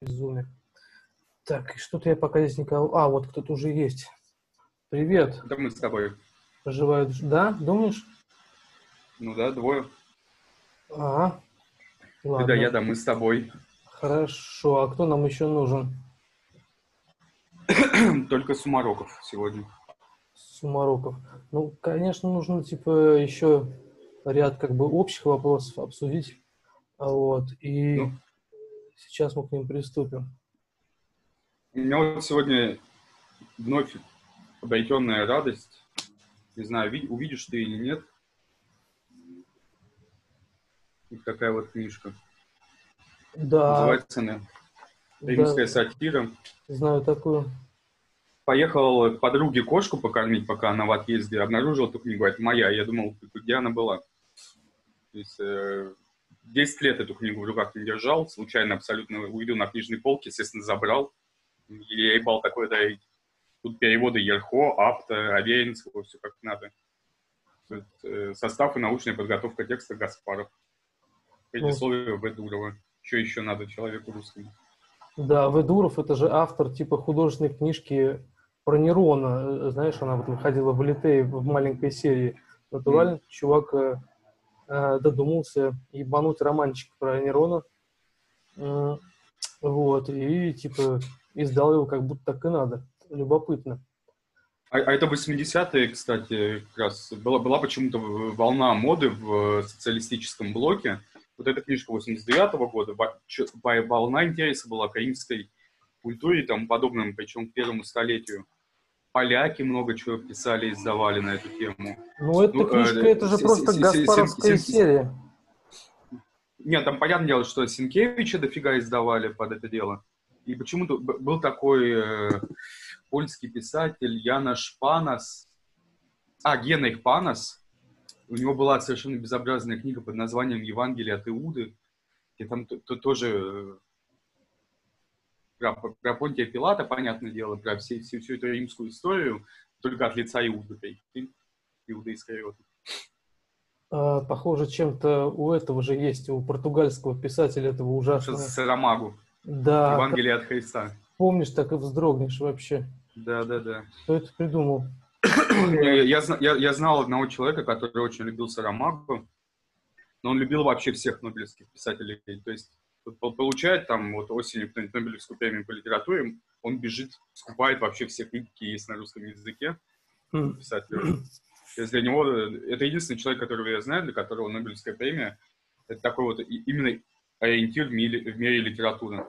Безумие. Так, что-то я пока здесь никого... А, вот кто-то уже есть. Привет. Да мы с тобой. Поживают... Да? Думаешь? Ну да, двое. Ага. Ладно. Да, я, да, мы с тобой. Хорошо. А кто нам еще нужен? Только Сумароков сегодня. Сумароков. Ну, конечно, нужно, типа, еще ряд, как бы, общих вопросов обсудить. Вот. И ну, сейчас мы к ним приступим. У меня вот сегодня вновь обретенная радость. Не знаю, увидишь ты или нет. Вот такая вот книжка. Да. Называется она «Римская сатира». Знаю такую. Поехал к подруге кошку покормить, пока она в отъезде. Обнаружил эту книгу. Это моя. Я думал, где она была. То есть 10 лет эту книгу в руках не держал. Случайно абсолютно увидел на книжной полке. Естественно, забрал. И я ебал такой, да, и тут переводы Ерхо, Апта, Аверинского, все как надо. Тут, состав и научная подготовка текста Гаспаров. Предисловие Ведурова. Что еще надо человеку русскому? Да, Ведуров — это же автор типа художественной книжки про Нерона. Знаешь, она вот выходила в Литее в маленькой серии. Натурально чувак додумался ебануть романчик про Нерона. Вот, и типа издал его как будто так и надо. Любопытно. А это 80-е, кстати, как раз. Была почему-то волна моды в социалистическом блоке. Вот эта книжка 89-го года, волна интереса была к римской культуре и тому подобным, причем к первому столетию. Поляки много чего писали и издавали на эту тему. Ну, эта книжка, это же просто Гаспаровская серия. Нет, там понятное дело, что Сенкевича дофига издавали под это дело. И почему-то был такой польский писатель Янош Панас, Генрих Панас. У него была совершенно безобразная книга под названием «Евангелие от Иуды», где там тоже про Понтия Пилата, понятное дело, про всю эту римскую историю, только от лица Иуды. Иуда Искариота. Похоже, чем-то у этого же есть, у португальского писателя этого ужасного. Сарамагу. Да. «Евангелие от Христа». Помнишь, так и вздрогнешь вообще. Да. Кто это придумал? Я знал одного человека, который очень любил Сарамагу, но он любил вообще всех нобелевских писателей. То есть получает там вот осенью Нобелевскую премию по литературе, он бежит, скупает вообще все книги, какие есть на русском языке писателей. То есть для него это единственный человек, которого я знаю, для которого Нобелевская премия — это такой вот именно ориентир в мире литературы.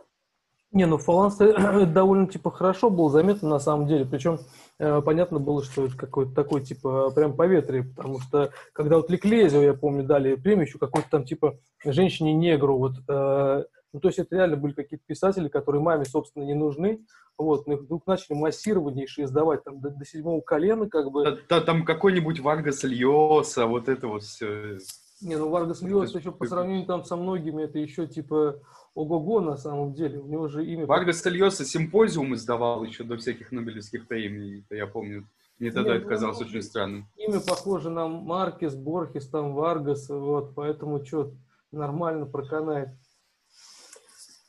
Не, ну фаланс довольно типа хорошо было заметно на самом деле, причем понятно было, что это какой-то такой типа прям по ветре, потому что когда вот Леклезио, я помню, дали премию еще какой-то там типа женщине-негру, вот, ну то есть это реально были какие-то писатели, которые маме, собственно, не нужны, вот, но их вдруг начали массированнейше издавать там до седьмого колена, как бы. Да, там какой-нибудь Варгас Льоса, вот это вот все. Не, ну Варгас Льоса еще по сравнению там со многими, это еще типа ого-го на самом деле. У него же имя... Варгас Льоса симпозиум издавал еще до всяких нобелевских премий, я помню. Мне тогда это казалось очень странным. Имя похоже на Маркес, Борхес, там Варгас, вот, поэтому что, нормально проканает.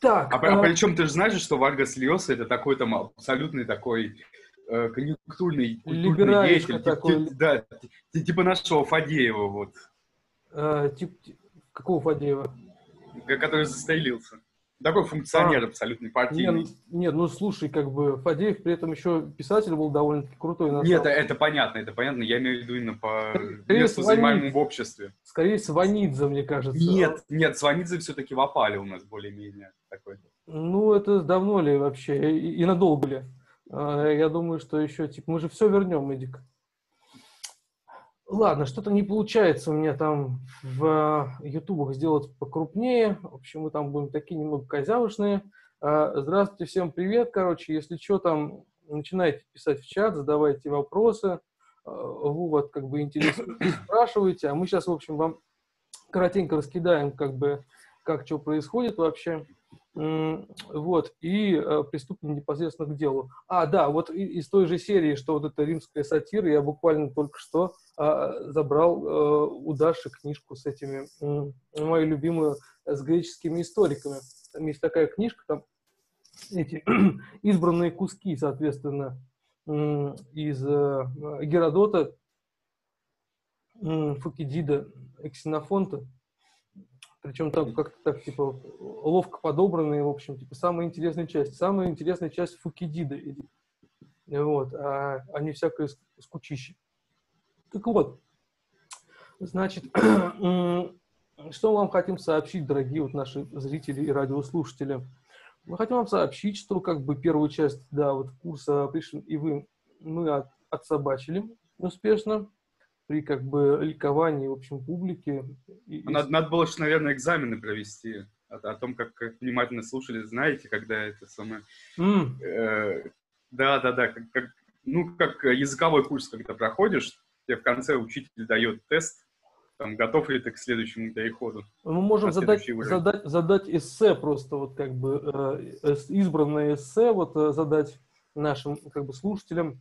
Так. А причем ты же знаешь, что Варгас Льоса это такой там абсолютный такой... конъюнктурный деятель. Такой... Да, типа нашего Фадеева, вот. Какого Фадеева? Который застрелился. Такой функционер абсолютно партийный. Нет, ну слушай, как бы Фадеев при этом еще писатель был довольно-таки крутой. Нет, это понятно. Я имею в виду именно по месту, занимаемому в обществе. Скорее Сванидзе, мне кажется. Нет, Сванидзе все-таки в опале у нас более-менее такой. Ну, это давно ли вообще? И надолго ли? Я думаю, что еще, типа, мы же все вернем, Эдик. Ладно, что-то не получается у меня там в ютубах сделать покрупнее. В общем, мы там будем такие немного козявочные. Здравствуйте, всем привет, короче. Если что, там начинайте писать в чат, задавайте вопросы. Вот, как бы, интересно спрашивайте. А мы сейчас, в общем, вам коротенько раскидаем, как бы, как что происходит вообще. Вот, и приступим непосредственно к делу. Да, вот из той же серии, что вот эта римская сатира, я буквально только что забрал у Даши книжку с этими, мою любимую, с греческими историками. Там есть такая книжка, там эти избранные куски, соответственно, из Геродота, Фукидида, Ксенофонта, причем там как-то так, типа, ловко подобранные, в общем, типа, самая интересная часть Фукидида, вот, а не всякое скучище. Так вот, значит, что мы вам хотим сообщить, дорогие вот наши зрители и радиослушатели? Мы хотим вам сообщить, что как бы первую часть, да, вот курса «Пришвин и вы» мы отсобачили успешно при как бы ликовании, в общем, публики. Надо было еще, наверное, экзамены провести о том, как внимательно слушали, знаете, когда это самое... Да-да-да, ну, как языковой курс, когда проходишь, тебе в конце учитель дает тест, там, готов ли ты к следующему переходу? Мы можем задать эссе просто, вот как бы избранное эссе, вот задать нашим как бы слушателям,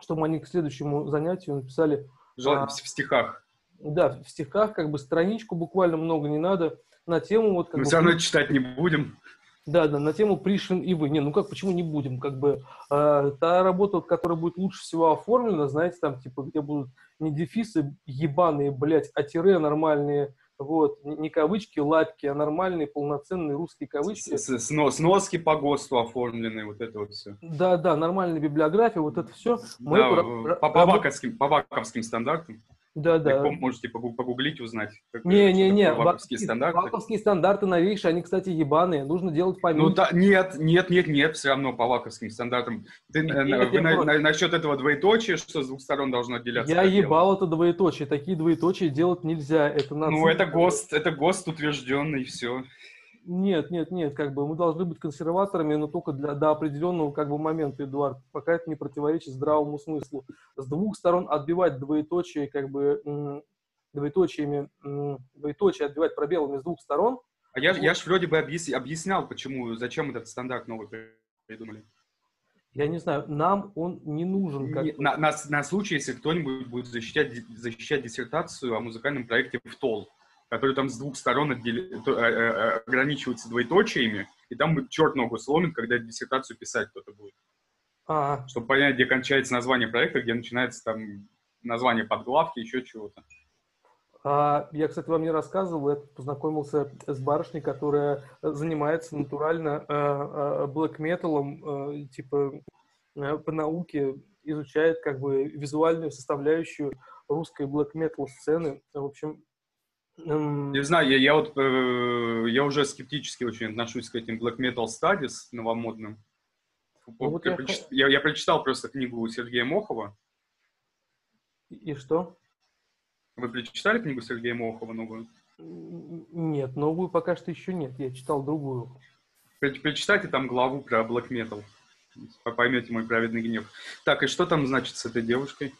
чтобы они к следующему занятию написали... Желательно в стихах. Да, в стихах, как бы страничку буквально много не надо, на тему... Вот, как мы бы, все равно читать не будем. Да, на тему «Пришвин и вы». Не, ну как, почему не будем? Как бы та работа, которая будет лучше всего оформлена, знаете, там, типа, где будут не дефисы ебаные, блядь, а тире нормальные, вот, не кавычки, лапки, а нормальные, полноценные русские кавычки. Сноски по ГОСТу оформленные, вот это вот все. Да, нормальная библиография, вот это все. Мы да, по ваковским стандартам. Да. Вы можете погуглить, узнать. Не. Ваковские стандарты новейшие, они, кстати, ебаные. Нужно делать поменьше. Ну, да, нет, все равно по ваковским стандартам. Насчет этого двоеточия, что с двух сторон должно отделяться. Я ебал это двоеточие. Такие двоеточия делать нельзя. Это надо... Ну, это ГОСТ утвержденный, и все. Нет, как бы мы должны быть консерваторами, но только до определенного как бы момента, Эдуард, пока это не противоречит здравому смыслу. С двух сторон отбивать двоеточие, как бы двоеточие отбивать пробелами с двух сторон. А я ж вроде бы объяснял, почему, зачем этот стандарт новый придумали. Я не знаю, нам он не нужен. На случай, если кто-нибудь будет защищать диссертацию о музыкальном проекте в ТОЛ, который там с двух сторон ограничивается двоеточиями, и там будет черт ногу сломит, когда диссертацию писать кто-то будет. Чтобы понять, где кончается название проекта, где начинается там название подглавки, еще чего-то. Я, кстати, вам не рассказывал, я познакомился с барышней, которая занимается натурально блэк-металом, типа по науке изучает как бы визуальную составляющую русской блэк-метал-сцены. В общем, не знаю, я уже скептически очень отношусь к этим Black Metal Studies новомодным. Вот я прочитал просто книгу Сергея Мохова. И что? Вы прочитали книгу Сергея Мохова новую? Нет, новую пока что еще нет. Я читал другую. Прочитайте там главу про Black Metal. Поймете мой праведный гнев. Так, и что там значит с этой девушкой?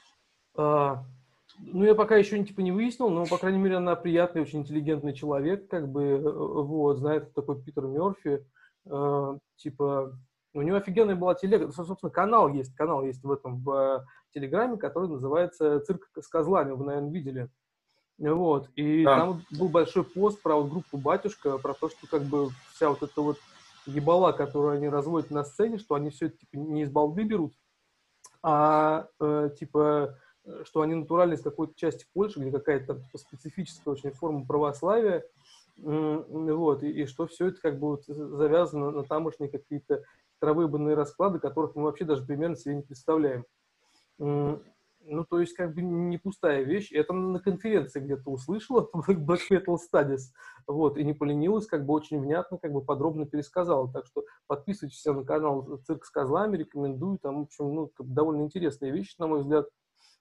Ну, я пока еще типа не выяснил, но, по крайней мере, она приятный, очень интеллигентный человек, как бы, вот, знает такой Питер Мёрфи, типа, у него офигенная была телега, собственно, канал есть в этом, в Телеграме, который называется «Цирк с козлами», вы, наверное, видели, вот, и да. Там был большой пост про вот группу «Батюшка», про то, что, как бы, вся вот эта вот ебала, которую они разводят на сцене, что они все это, типа, не из балды берут, а, типа, что они натурально из какой-то части Польши, где какая-то там специфическая очень форма православия, вот, и что все это как бы вот завязано на тамошние какие-то травыбанные расклады, которых мы вообще даже примерно себе не представляем. Ну, то есть, как бы не пустая вещь. Я там на конференции где-то услышала Black Metal Studies, вот, и не поленилась, как бы очень внятно, как бы подробно пересказала. Так что подписывайтесь на канал «Цирк с козлами», рекомендую, там, в общем, ну, довольно интересные вещи, на мой взгляд.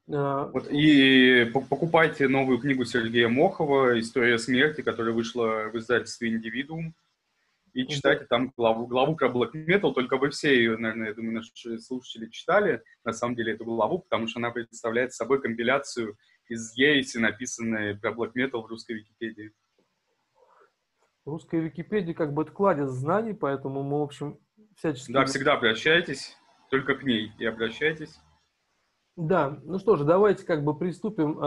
Вот, и покупайте новую книгу Сергея Мохова «История смерти», которая вышла в издательстве «Индивидуум». И читайте там главу про Black Metal. Только вы все ее, наверное, я думаю, наши слушатели читали, на самом деле, эту главу, потому что она представляет собой компиляцию из ересь, написанной про Black Metal в русской Википедии. Русская Википедия как бы кладет знаний, поэтому мы, в общем, всячески... Да, всегда обращайтесь, только к ней и обращайтесь. Да, ну что же, давайте как бы приступим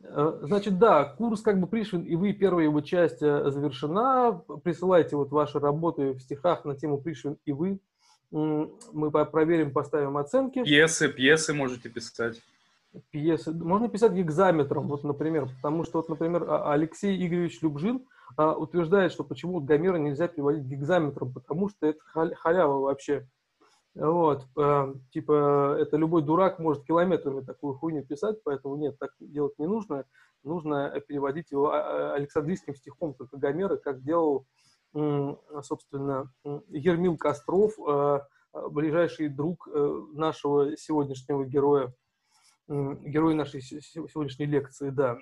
Значит, да, курс как бы Пришвин и вы, первая его часть завершена. Присылайте вот ваши работы в стихах на тему Пришвин и вы. Мы проверим, поставим оценки. Пьесы можете писать. Пьесы. Можно писать гигзаметром, вот, например, потому что, вот, например, Алексей Игоревич Любжин утверждает, что почему Гомера нельзя переводить гигзаметром, потому что это халява вообще. Вот, типа, это любой дурак может километрами такую хуйню писать, поэтому нет, так делать не нужно. Нужно переводить его александрийским стихом, как Гомера, как делал, собственно, Ермил Костров, ближайший друг нашего сегодняшнего героя, герой нашей сегодняшней лекции, да.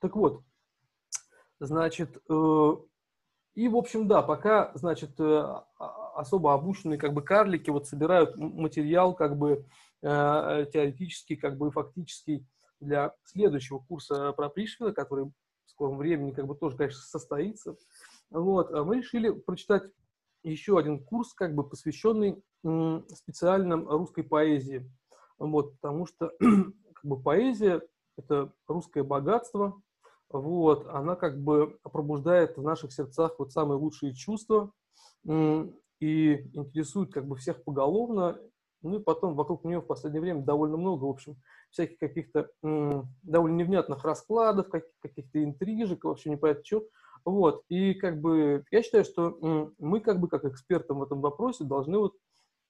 Так вот, значит, и, в общем, да, пока, значит, особо обученные как бы карлики вот собирают материал как бы теоретический, как бы фактический для следующего курса про Пришвина, который в скором времени как бы тоже, конечно, состоится. Вот. Мы решили прочитать еще один курс, как бы посвященный специально русской поэзии. Вот, потому что как бы поэзия — это русское богатство, вот, она как бы пробуждает в наших сердцах вот самые лучшие чувства, и интересует как бы всех поголовно, ну и потом вокруг нее в последнее время довольно много, в общем, всяких каких-то довольно невнятных раскладов, каких-то интрижек, вообще не понятно чего. Вот, и как бы я считаю, что мы как бы как экспертам в этом вопросе должны вот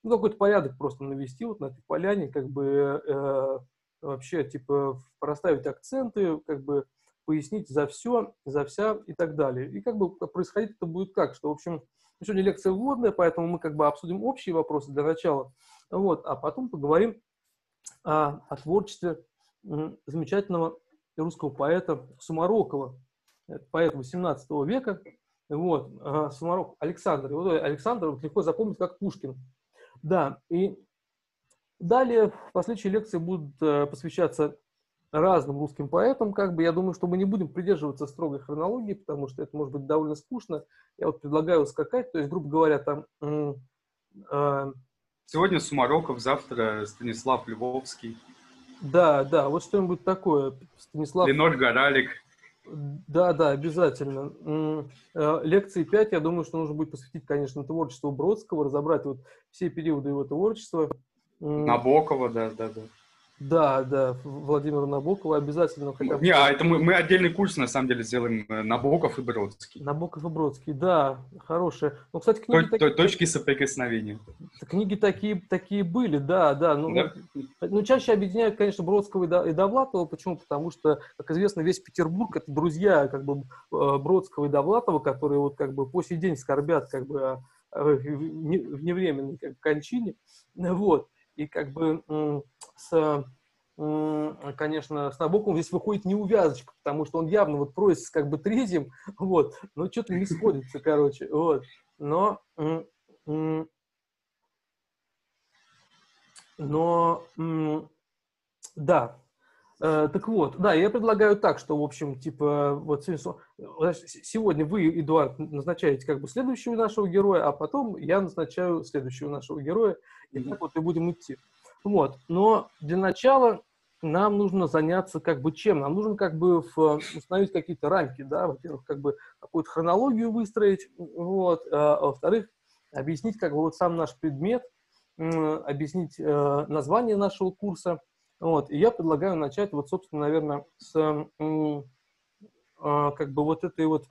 ну, какой-то порядок просто навести вот на этой поляне, как бы вообще типа расставить акценты, как бы пояснить за все, за вся и так далее. И как бы происходить это будет как, что в общем сегодня лекция вводная, поэтому мы как бы обсудим общие вопросы для начала, вот, а потом поговорим о творчестве замечательного русского поэта Сумарокова, поэт 18 века, вот, Сумароков Александр. Вот Александр вот легко запомнить как Пушкин. Да, и далее в последующей лекции будут посвящаться разным русским поэтам, как бы, я думаю, что мы не будем придерживаться строгой хронологии, потому что это может быть довольно скучно. Я вот предлагаю скакать, то есть, грубо говоря, там... Сегодня Сумароков, завтра Станислав Львовский. Да, да, вот что-нибудь такое. Станислав... Ленор Горалик. Да, да, обязательно. Лекции 5, я думаю, что нужно будет посвятить, конечно, творчеству Бродского, разобрать вот все периоды его творчества. Набокова, да, да, да. Да, да, Владимира Набокова обязательно. Хотя бы... Не, а это мы отдельный курс, на самом деле, сделаем Набоков и Бродский. Набоков и Бродский, да, хорошие. Ну, кстати, книги такие... Точки соприкосновения. Книги такие были, да, да. Ну, да. Ну, чаще объединяют, конечно, Бродского и Давлатова. Почему? Потому что, как известно, весь Петербург — это друзья как бы Бродского и Давлатова, которые вот как бы по сей день скорбят как бы в невременной как бы кончине. Вот. И как бы, конечно, с Набоковым здесь выходит неувязочка, потому что он явно вот просится как бы третьим, вот, но что-то не сходится, короче, вот. Но да, так вот, да, я предлагаю так, что, в общем, типа, вот сегодня вы, Эдуард, назначаете как бы следующего нашего героя, а потом я назначаю следующего нашего героя, и так вот и будем идти. Вот, но для начала нам нужно заняться как бы чем? Нам нужно как бы установить какие-то рамки, да, во-первых, как бы какую-то хронологию выстроить, вот, а во-вторых, объяснить как бы вот сам наш предмет, объяснить название нашего курса, вот, и я предлагаю начать вот, собственно, наверное, с как бы вот этой вот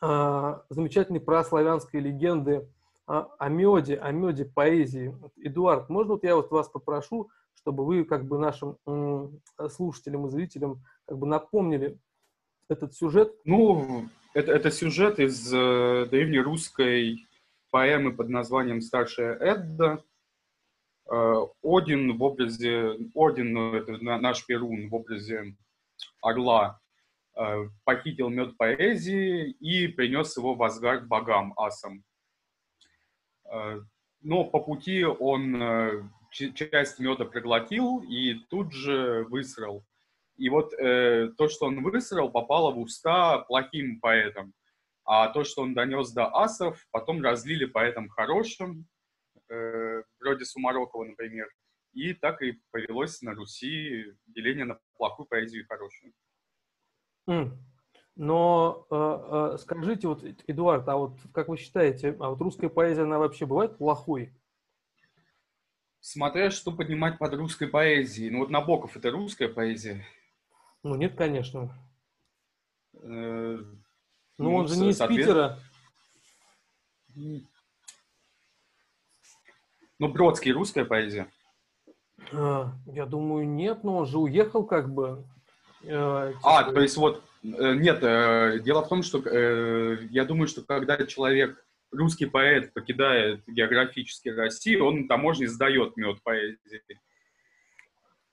замечательной праславянской легенды о меде поэзии. Эдуард, можно вот я вот вас попрошу, чтобы вы как бы нашим слушателям и зрителям как бы напомнили этот сюжет? Ну, это сюжет из древнерусской поэмы под названием «Старшая Эдда». Один в образе, это наш Перун в образе орла, похитил мед поэзии и принес его в Асгард богам, асам. Но по пути он часть меда проглотил и тут же высрал. И вот то, что он высрал, попало в уста плохим поэтам. А то, что он донес до асов, потом разлили поэтам хорошим, вроде Сумарокова, например. И так и повелось на Руси деление на плохую поэзию и хорошую. Но скажите, вот, Эдуард, а вот как вы считаете, а вот русская поэзия, она вообще бывает плохой? Смотря что поднимать под русской поэзией. Ну вот Набоков — это русская поэзия? Ну нет, конечно. Ну он же не из Питера. Ну Бродский — русская поэзия? Я думаю, нет, но он же уехал как бы. То есть вот... Нет, дело в том, что я думаю, что когда человек, русский поэт, покидает географически Россию, он на таможне сдает мед поэзии.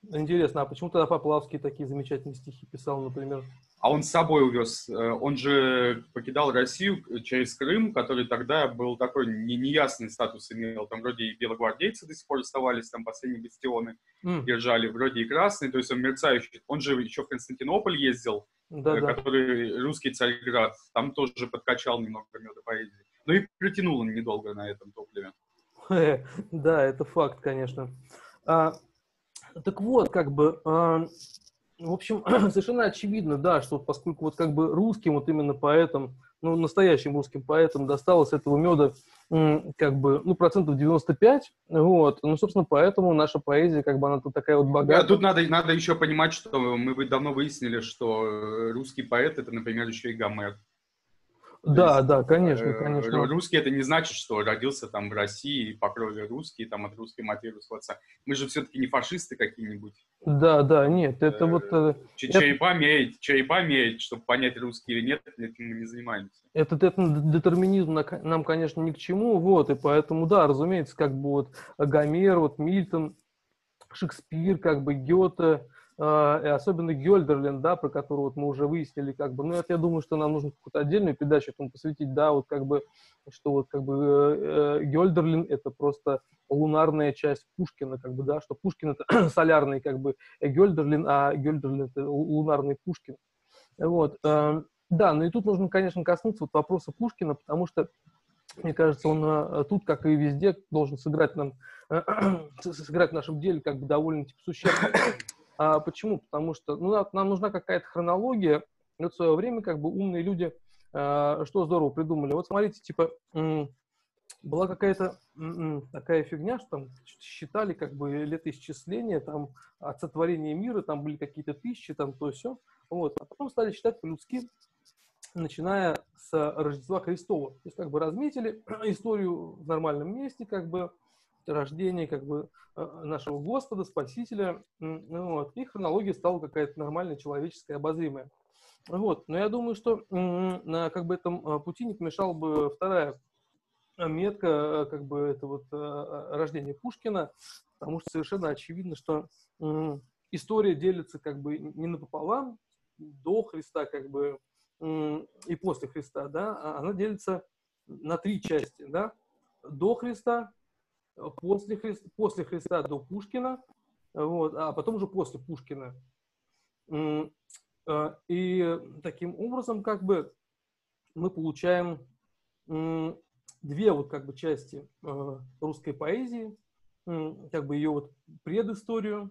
Интересно, а почему тогда Поплавский такие замечательные стихи писал, например? А он с собой увез, он же покидал Россию через Крым, который тогда был такой неясный статус имел, там вроде и белогвардейцы до сих пор оставались, там последние бастионы держали, вроде и красные, то есть он мерцающий, он же еще в Константинополь ездил, который русский Царьград, там тоже подкачал немного меда поэзии. Ну и притянул он недолго на этом топливе. Да, это факт, конечно. Так вот, как бы, в общем, совершенно очевидно, да, что поскольку вот как бы русским, вот именно поэтам, ну, настоящим русским поэтам досталось этого меда, как бы, ну, процентов 95, вот, ну, собственно, поэтому наша поэзия, как бы, она тут такая вот богатая. Да, тут надо еще понимать, что мы давно выяснили, что русский поэт — это, например, еще и Гомер. Да, да, конечно, конечно. Русский — это не значит, что родился там в России, по крови русский, там от русской матери, русского отца. Мы же все-таки не фашисты какие-нибудь. Да, да, нет, это вот... Черепами, чтобы понять, русский или нет, этим мы не занимаемся. Этот детерминизм нам, конечно, ни к чему, вот, и поэтому, да, разумеется, как бы вот Гомер, вот Мильтон, Шекспир, как бы Гёте... И особенно Гёльдерлин, да, про которого вот мы уже выяснили, как бы, ну, это, я думаю, что нам нужно какую-то отдельную передачу этому посвятить, да, вот как бы, что вот как бы Гёльдерлин — это просто лунарная часть Пушкина, как бы, да, что Пушкин — это солярный, как бы, Гёльдерлин, а Гёльдерлин — это лунарный Пушкин. Вот, да, ну и тут нужно, конечно, коснуться вот вопроса Пушкина, потому что, мне кажется, он тут, как и везде, должен сыграть в нашем деле, как бы, довольно-таки существенно. Почему? Потому что ну, нам нужна какая-то хронология. Вот в свое время как бы умные люди что здорово придумали. Вот смотрите, типа была какая-то такая фигня, что там считали как бы летоисчисления, там от сотворения мира, там были какие-то тысячи, там то все. Вот. А потом стали считать по-людски, начиная с Рождества Христова. То есть как бы разметили историю в нормальном месте, как бы рождение как бы нашего Господа, Спасителя, вот, и хронология стала какая-то нормальная, человеческая, обозримая. Вот, но я думаю, что на как бы этом пути не помешала бы вторая метка, как бы это вот рождение Пушкина, потому что совершенно очевидно, что история делится как бы не напополам, до Христа как бы и после Христа, да, она делится на три части, да, до Христа, после Христа до Пушкина, вот, а потом уже после Пушкина. И таким образом, как бы, мы получаем две вот, как бы, части русской поэзии, как бы ее вот предысторию,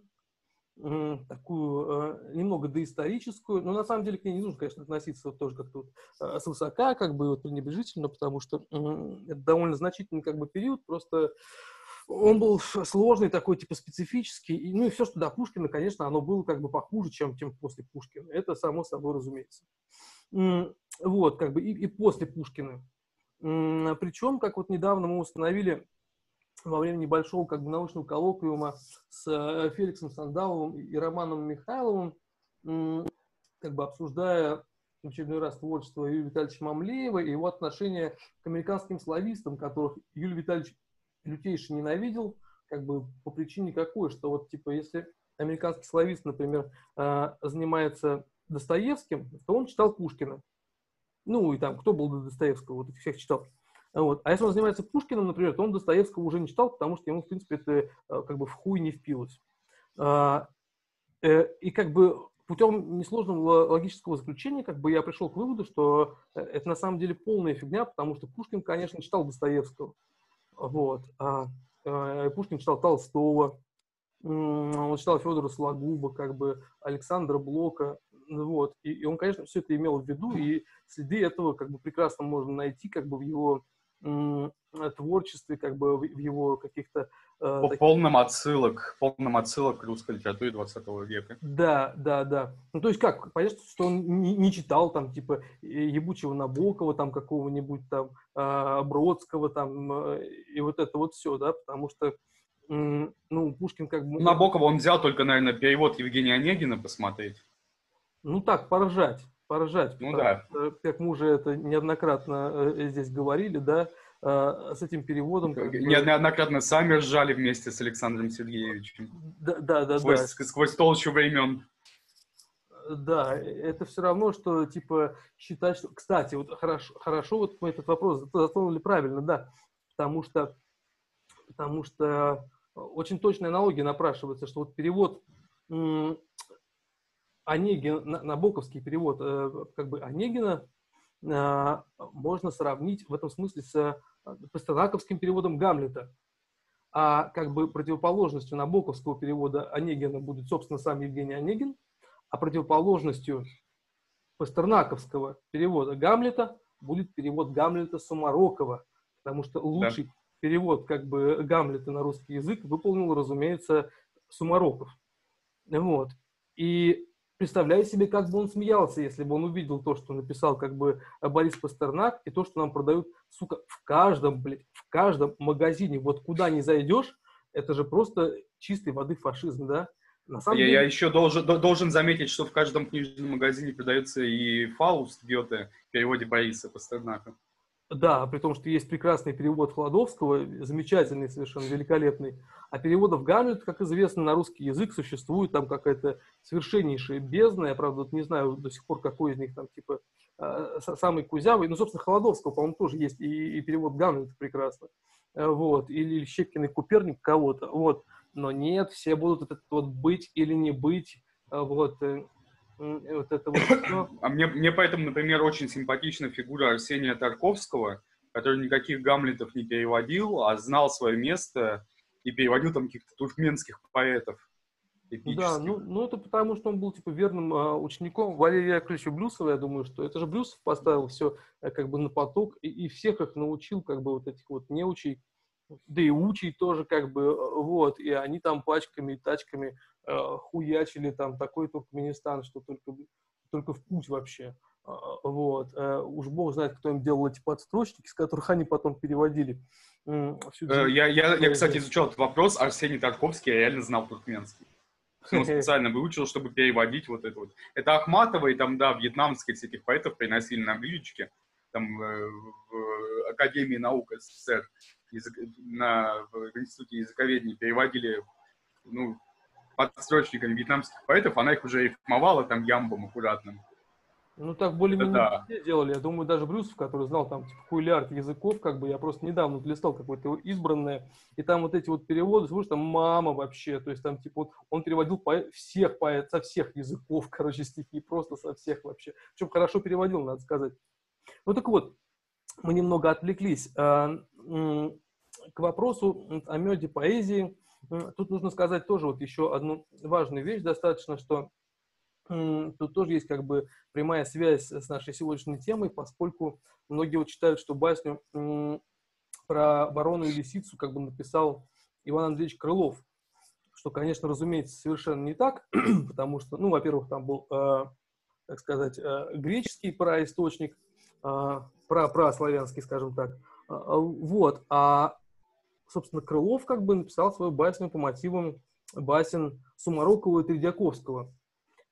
такую немного доисторическую, но на самом деле к ней не нужно, конечно, относиться вот тоже как-то вот свысока, как бы вот пренебрежительно, потому что это довольно значительный как бы период, просто он был сложный такой, типа специфический, и, ну и все, что до Пушкина, конечно, оно было как бы похуже, чем после Пушкина, это само собой разумеется. Вот, как бы и после Пушкина. Причем, как вот недавно мы установили во время небольшого как бы научного коллоквиума с Феликсом Сандаловым и Романом Михайловым, как бы обсуждая в очередной раз творчество Юлия Витальевича Мамлеева и его отношение к американским славистам, которых Юлий Витальевич лютейше ненавидел, как бы по причине какой, что вот типа если американский славист, например, занимается Достоевским, то он читал Пушкина. Ну и там, кто был до Достоевского, вот этих всех читал. Вот. А если он занимается Пушкиным, например, то он Достоевского уже не читал, потому что ему, в принципе, это как бы в хуй не впилось. И как бы путем несложного логического заключения как бы я пришел к выводу, что это на самом деле полная фигня, потому что Пушкин, конечно, читал Достоевского. Вот. Пушкин читал Толстого. он читал Федора Сологуба, как бы Александра Блока, вот. И он, конечно, все это имел в виду, и следы этого как бы прекрасно можно найти, как бы в его творчестве, как бы в его каких-то... полным отсылок к русской литературе 20 века. Да, да, да. Ну, то есть как, понятно, что он не читал там, типа, ебучего Набокова, там, какого-нибудь там Бродского, там, и вот это вот все, да, потому что, ну, Пушкин как бы... Набокова он взял только, наверное, перевод Евгения Онегина посмотреть. Ну, так, поржать. Ну, да. Как мы уже это неоднократно здесь говорили, да, с этим переводом... Неоднократно сами ржали вместе с Александром Сергеевичем. Да. Сквозь толщу времен. Да, это все равно, что, типа, считать, что... Кстати, вот хорошо вот мы этот вопрос затронули правильно, да, потому что очень точная аналогия напрашивается, что вот перевод... Онегин, набоковский перевод как бы Онегина можно сравнить в этом смысле с пастернаковским переводом Гамлета. А как бы противоположностью набоковского перевода Онегина будет, собственно, сам Евгений Онегин, а противоположностью пастернаковского перевода Гамлета будет перевод Гамлета Сумарокова, потому что лучший перевод как бы Гамлета на русский язык выполнил, разумеется, Сумароков. Вот. И представляю себе, как бы он смеялся, если бы он увидел то, что написал как бы Борис Пастернак, и то, что нам продают, сука, в каждом магазине. Вот куда ни зайдешь, это же просто чистой воды фашизм, да? На самом деле... Я еще должен заметить, что в каждом книжном магазине продается и Фауст Гёте в переводе Бориса Пастернака. Да, при том, что есть прекрасный перевод Холодовского, замечательный, совершенно великолепный. А переводов Гамлета, как известно, на русский язык существует там какая-то совершеннейшая бездна. Я, правда, вот не знаю до сих пор, какой из них там, типа, самый кузявый. Ну, собственно, Холодовского, по-моему, тоже есть и перевод Гамлета прекрасно. Вот. Или Щепкин и Куперник кого-то. Вот. Но нет, все будут этот вот быть или не быть. Вот. Вот это вот все. А мне поэтому, например, очень симпатична фигура Арсения Тарковского, который никаких Гамлетов не переводил, а знал свое место и переводил там каких-то туркменских поэтов. Да, ну это потому, что он был типа верным учеником Валерия Яковлевича Блюсова, я думаю, что это же Блюсов поставил все как бы на поток и всех их научил как бы вот этих вот неучей, да и учей тоже как бы вот, и они там пачками и тачками хуячили там такой Туркменистан, что только в путь вообще. Вот. Уж бог знает, кто им делал эти подстрочники, с которых они потом переводили. Я, кстати, изучал этот вопрос. Арсений Тарковский, я реально знал туркменский. Он специально выучил, чтобы переводить вот это вот. Это Ахматова и там, да, вьетнамских всяких поэтов приносили на блюдечке там в Академии наук СССР, в Институте языковедения переводили, ну, подстрочниками вьетнамских поэтов, она их уже рифмовала там ямбом аккуратным. Ну, так более-менее все делали. Я думаю, даже Брюсов, который знал там типа хуйлярд языков, как бы я просто недавно листал какое-то его «Избранное», и там вот эти вот переводы, слушай, там «мама» вообще, то есть там типа вот он переводил поэт со всех языков, короче, стихи, просто со всех вообще. Причем хорошо переводил, надо сказать. Ну, так вот, мы немного отвлеклись. К вопросу о меде поэзии. Тут нужно сказать тоже вот еще одну важную вещь достаточно, что тут тоже есть как бы прямая связь с нашей сегодняшней темой, поскольку многие вот считают, что басню про ворону и лисицу как бы написал Иван Андреевич Крылов, что, конечно, разумеется, совершенно не так, потому что, ну, во-первых, там был, так сказать, греческий праисточник, праславянский, скажем так, вот, собственно, Крылов как бы написал свою басню по мотивам басен Сумарокова и Тредьяковского.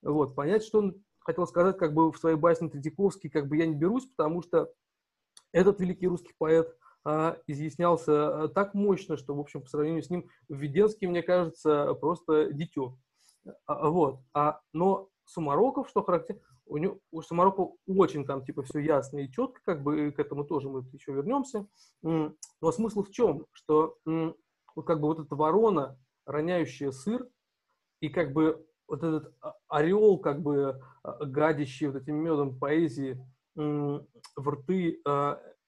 Вот. Понять, что он хотел сказать как бы в своей басне Тредьяковский, как бы я не берусь, потому что этот великий русский поэт изъяснялся так мощно, что, в общем, по сравнению с ним Введенский, мне кажется, просто дитё. Вот. Но Сумароков, что характерно, у Сумарокова очень там типа все ясно и четко, как бы к этому тоже мы еще вернемся. Но смысл в чем? Что как бы вот эта ворона, роняющая сыр, и как бы вот этот орел, как бы гадящий вот этим медом поэзии в рты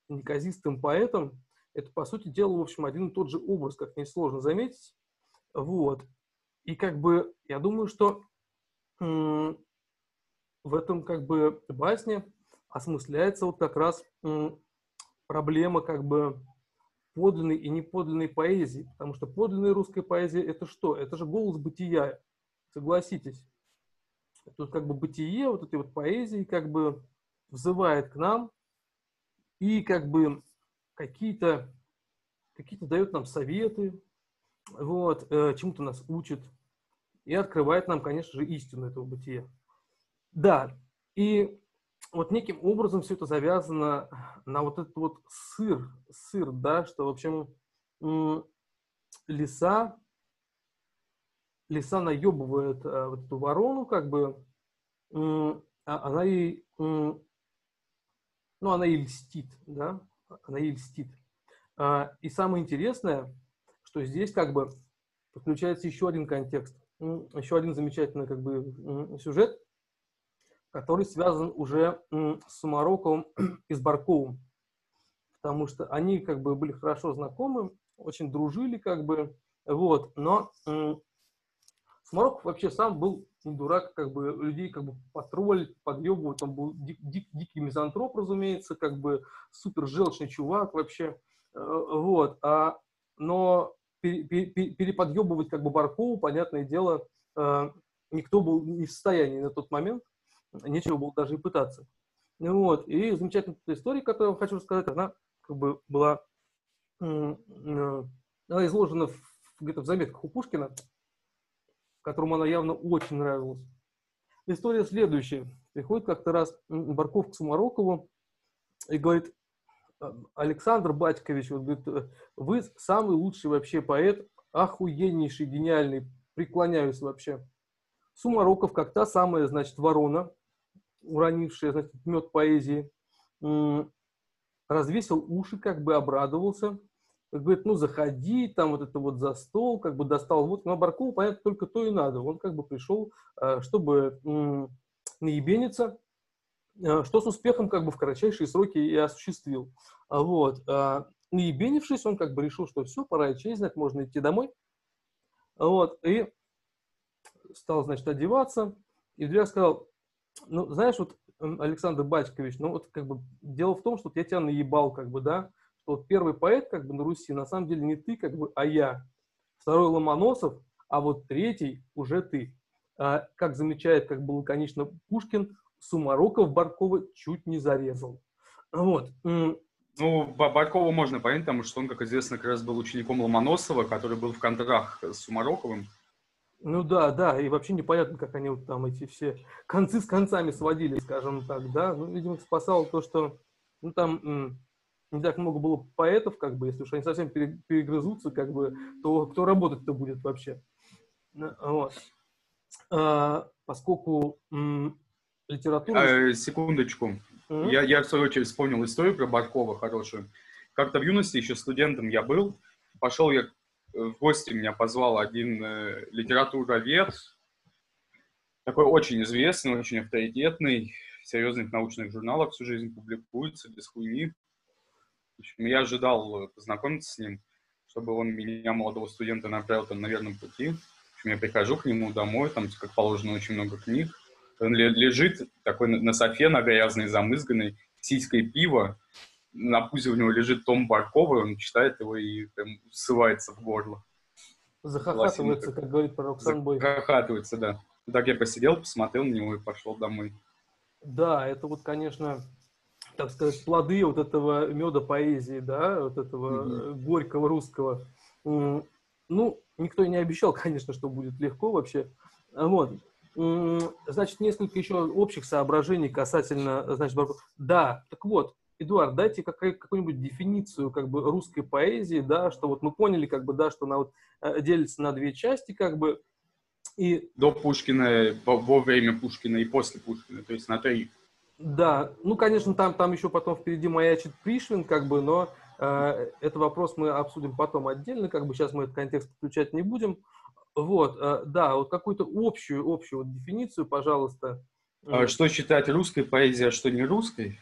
неказистым поэтам, это, по сути дела, в общем, один и тот же образ, как несложно заметить. Вот. И как бы я думаю, что в этом как бы басне осмысляется вот как раз проблема как бы подлинной и неподлинной поэзии, потому что подлинная русская поэзия — это что? Это же голос бытия, согласитесь. Тут как бы бытие вот этой вот поэзии как бы взывает к нам и как бы какие-то дает нам советы, вот, чему-то нас учит и открывает нам, конечно же, истину этого бытия. Да, и вот неким образом все это завязано на вот этот вот сыр, да, что, в общем, лиса наебывает вот эту ворону, как бы, она ей льстит, да, она ей льстит. И самое интересное, что здесь, как бы, подключается еще один контекст, еще один замечательный, как бы, сюжет, который связан уже с Сумароковым и с Барковым, потому что они как бы были хорошо знакомы, очень дружили, как бы, вот, но Сумароков вообще сам был не дурак, как бы, людей как бы потроллить, подъебывать, он был дикий мизантроп, разумеется, как бы супер желчный чувак вообще, вот, но переподъебывать как бы Баркову, понятное дело, никто был не в состоянии на тот момент, нечего было даже и пытаться. Вот. И замечательная история, которую я вам хочу рассказать, она как бы была она изложена где-то в заметках у Пушкина, которому она явно очень нравилась. История следующая. Приходит как-то раз Барков к Сумарокову и говорит: Александр Батькович, вот, говорит, вы самый лучший вообще поэт, охуеннейший, гениальный, преклоняюсь вообще. Сумароков, как та самая, значит, ворона, уронившая, значит, мед поэзии, развесил уши, как бы обрадовался, говорит, ну, заходи, там, вот это вот за стол, как бы достал, вот, на Баркову, понятно, только то и надо, он, как бы, пришел, чтобы наебениться, что с успехом, как бы, в кратчайшие сроки и осуществил, вот, наебенившись, он, как бы, решил, что все, пора исчезнуть, можно идти домой, вот, и стал, значит, одеваться, и вдруг сказал: ну, знаешь, вот, Александр Батькович, ну, вот, как бы, дело в том, что я тебя наебал, как бы, да, что вот первый поэт, как бы, на Руси, на самом деле, не ты, как бы, а я, второй Ломоносов, а вот третий уже ты. Как замечает, как бы, лаконично Пушкин, Сумароков Баркова чуть не зарезал. Вот. Ну, Баркова можно понять, потому что он, как известно, как раз был учеником Ломоносова, который был в контрах с Сумароковым. Ну да, и вообще непонятно, как они вот там эти все концы с концами сводили, скажем так, да. Ну, видимо, спасало то, что, ну, там не так много было поэтов, как бы, если уж они совсем перегрызутся, как бы, то кто работать-то будет вообще? Вот. Поскольку литература... Секундочку. Я, в свою очередь, вспомнил историю про Баркова хорошую. Как-то в юности еще студентом я был, пошел я... В гости меня позвал один литературовед, такой очень известный, очень авторитетный, в серьезных научных журналах всю жизнь публикуется, без хуйни. В общем, я ожидал познакомиться с ним, чтобы он меня, молодого студента, направил там на верном пути. В общем, я прихожу к нему домой, там, как положено, очень много книг. Он лежит такой на софе, на грязной, замызганной, сиськой пива. На пузе у него лежит том Баркова, он читает его и прям всывается в горло. Захохатывается, как говорит пророк Санбой. Захохатывается, да. Так я посидел, посмотрел на него и пошел домой. Да, это вот, конечно, так сказать, плоды вот этого меда поэзии, да, вот этого горького русского. Ну, никто не обещал, конечно, что будет легко вообще. Вот. Значит, несколько еще общих соображений касательно, значит, Баркова. Да, так вот. Эдуард, дайте какую-нибудь дефиницию, как бы, русской поэзии, да, что вот мы поняли, как бы, да, что она вот делится на две части, как бы, и... До Пушкина, во время Пушкина и после Пушкина, то есть на той... Да, ну, конечно, там еще потом впереди маячит Пришвин, как бы, но этот вопрос мы обсудим потом отдельно, как бы, сейчас мы этот контекст включать не будем, вот, да, вот какую-то общую вот дефиницию, пожалуйста. Что считать русской поэзией, а что не русской?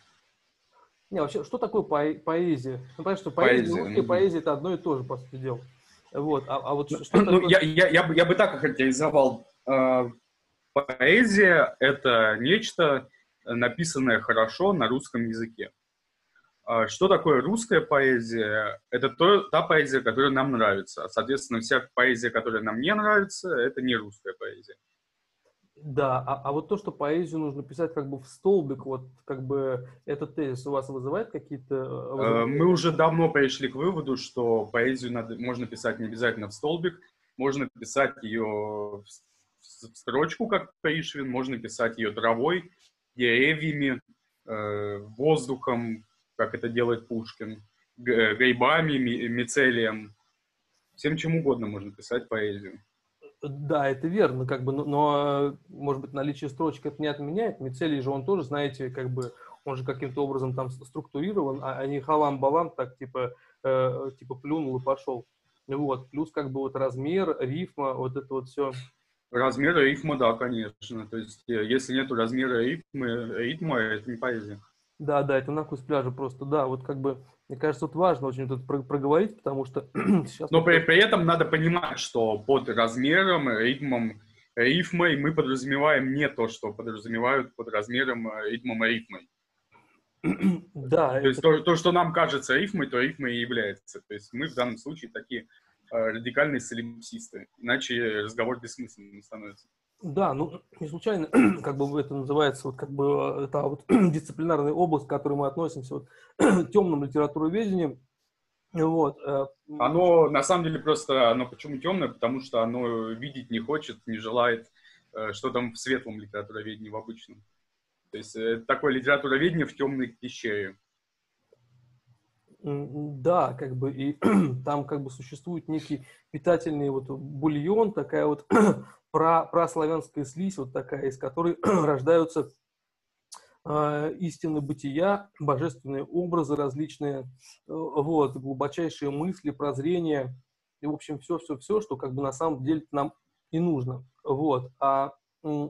Не, вообще, что такое поэзия? Ну, понятно, что поэзия и русская поэзия — это одно и то же, по сути дела. Вот, а вот что такое... я бы так охарактеризовал. Поэзия — это нечто, написанное хорошо на русском языке. Что такое русская поэзия? Это та поэзия, которая нам нравится. Соответственно, вся поэзия, которая нам не нравится, это не русская поэзия. Да, а вот то, что поэзию нужно писать как бы в столбик, вот как бы этот тезис у вас вызывает какие-то... Мы уже давно пришли к выводу, что поэзию можно писать не обязательно в столбик, можно писать ее в строчку, как Пришвин, можно писать ее травой, деревьями, воздухом, как это делает Пушкин, грибами, мицелием. Всем чем угодно можно писать поэзию. Да, это верно, как бы, но, может быть, наличие строчек это не отменяет. Мицелий же он тоже, знаете, как бы, он же каким-то образом там структурирован, а не халам-балам, так типа плюнул и пошел. Вот, плюс как бы вот размер, рифма, вот это вот все. Размер и рифма, да, конечно. То есть, если нет размера и ритма, это не поэзия. Да, да, это на вкус пляжа просто, да, вот как бы, мне кажется, тут важно очень тут проговорить, потому что сейчас... Но при этом надо понимать, что под размером, ритмом, рифмой мы подразумеваем не то, что подразумевают под размером, ритмом и рифмой. Да. То есть то, что нам кажется рифмой, то рифмой и является. То есть мы в данном случае такие радикальные солипсисты, иначе разговор бессмысленным становится. Да, ну, не случайно, как бы это называется, вот как бы та вот дисциплинарная область, к которой мы относимся, вот, темным литературоведением, вот. Оно, на самом деле, просто, оно почему темное? Потому что оно видеть не хочет, не желает, что там в светлом литературоведении, в обычном. То есть, это такое литературоведение в темной пещере. Да, как бы, и там как бы существует некий питательный вот бульон, такая вот... Прославянская слизь, вот такая, из которой рождаются истины бытия, божественные образы различные, вот, глубочайшие мысли, прозрения, и, в общем, все-все-все, что как бы на самом деле нам и нужно. Вот. А в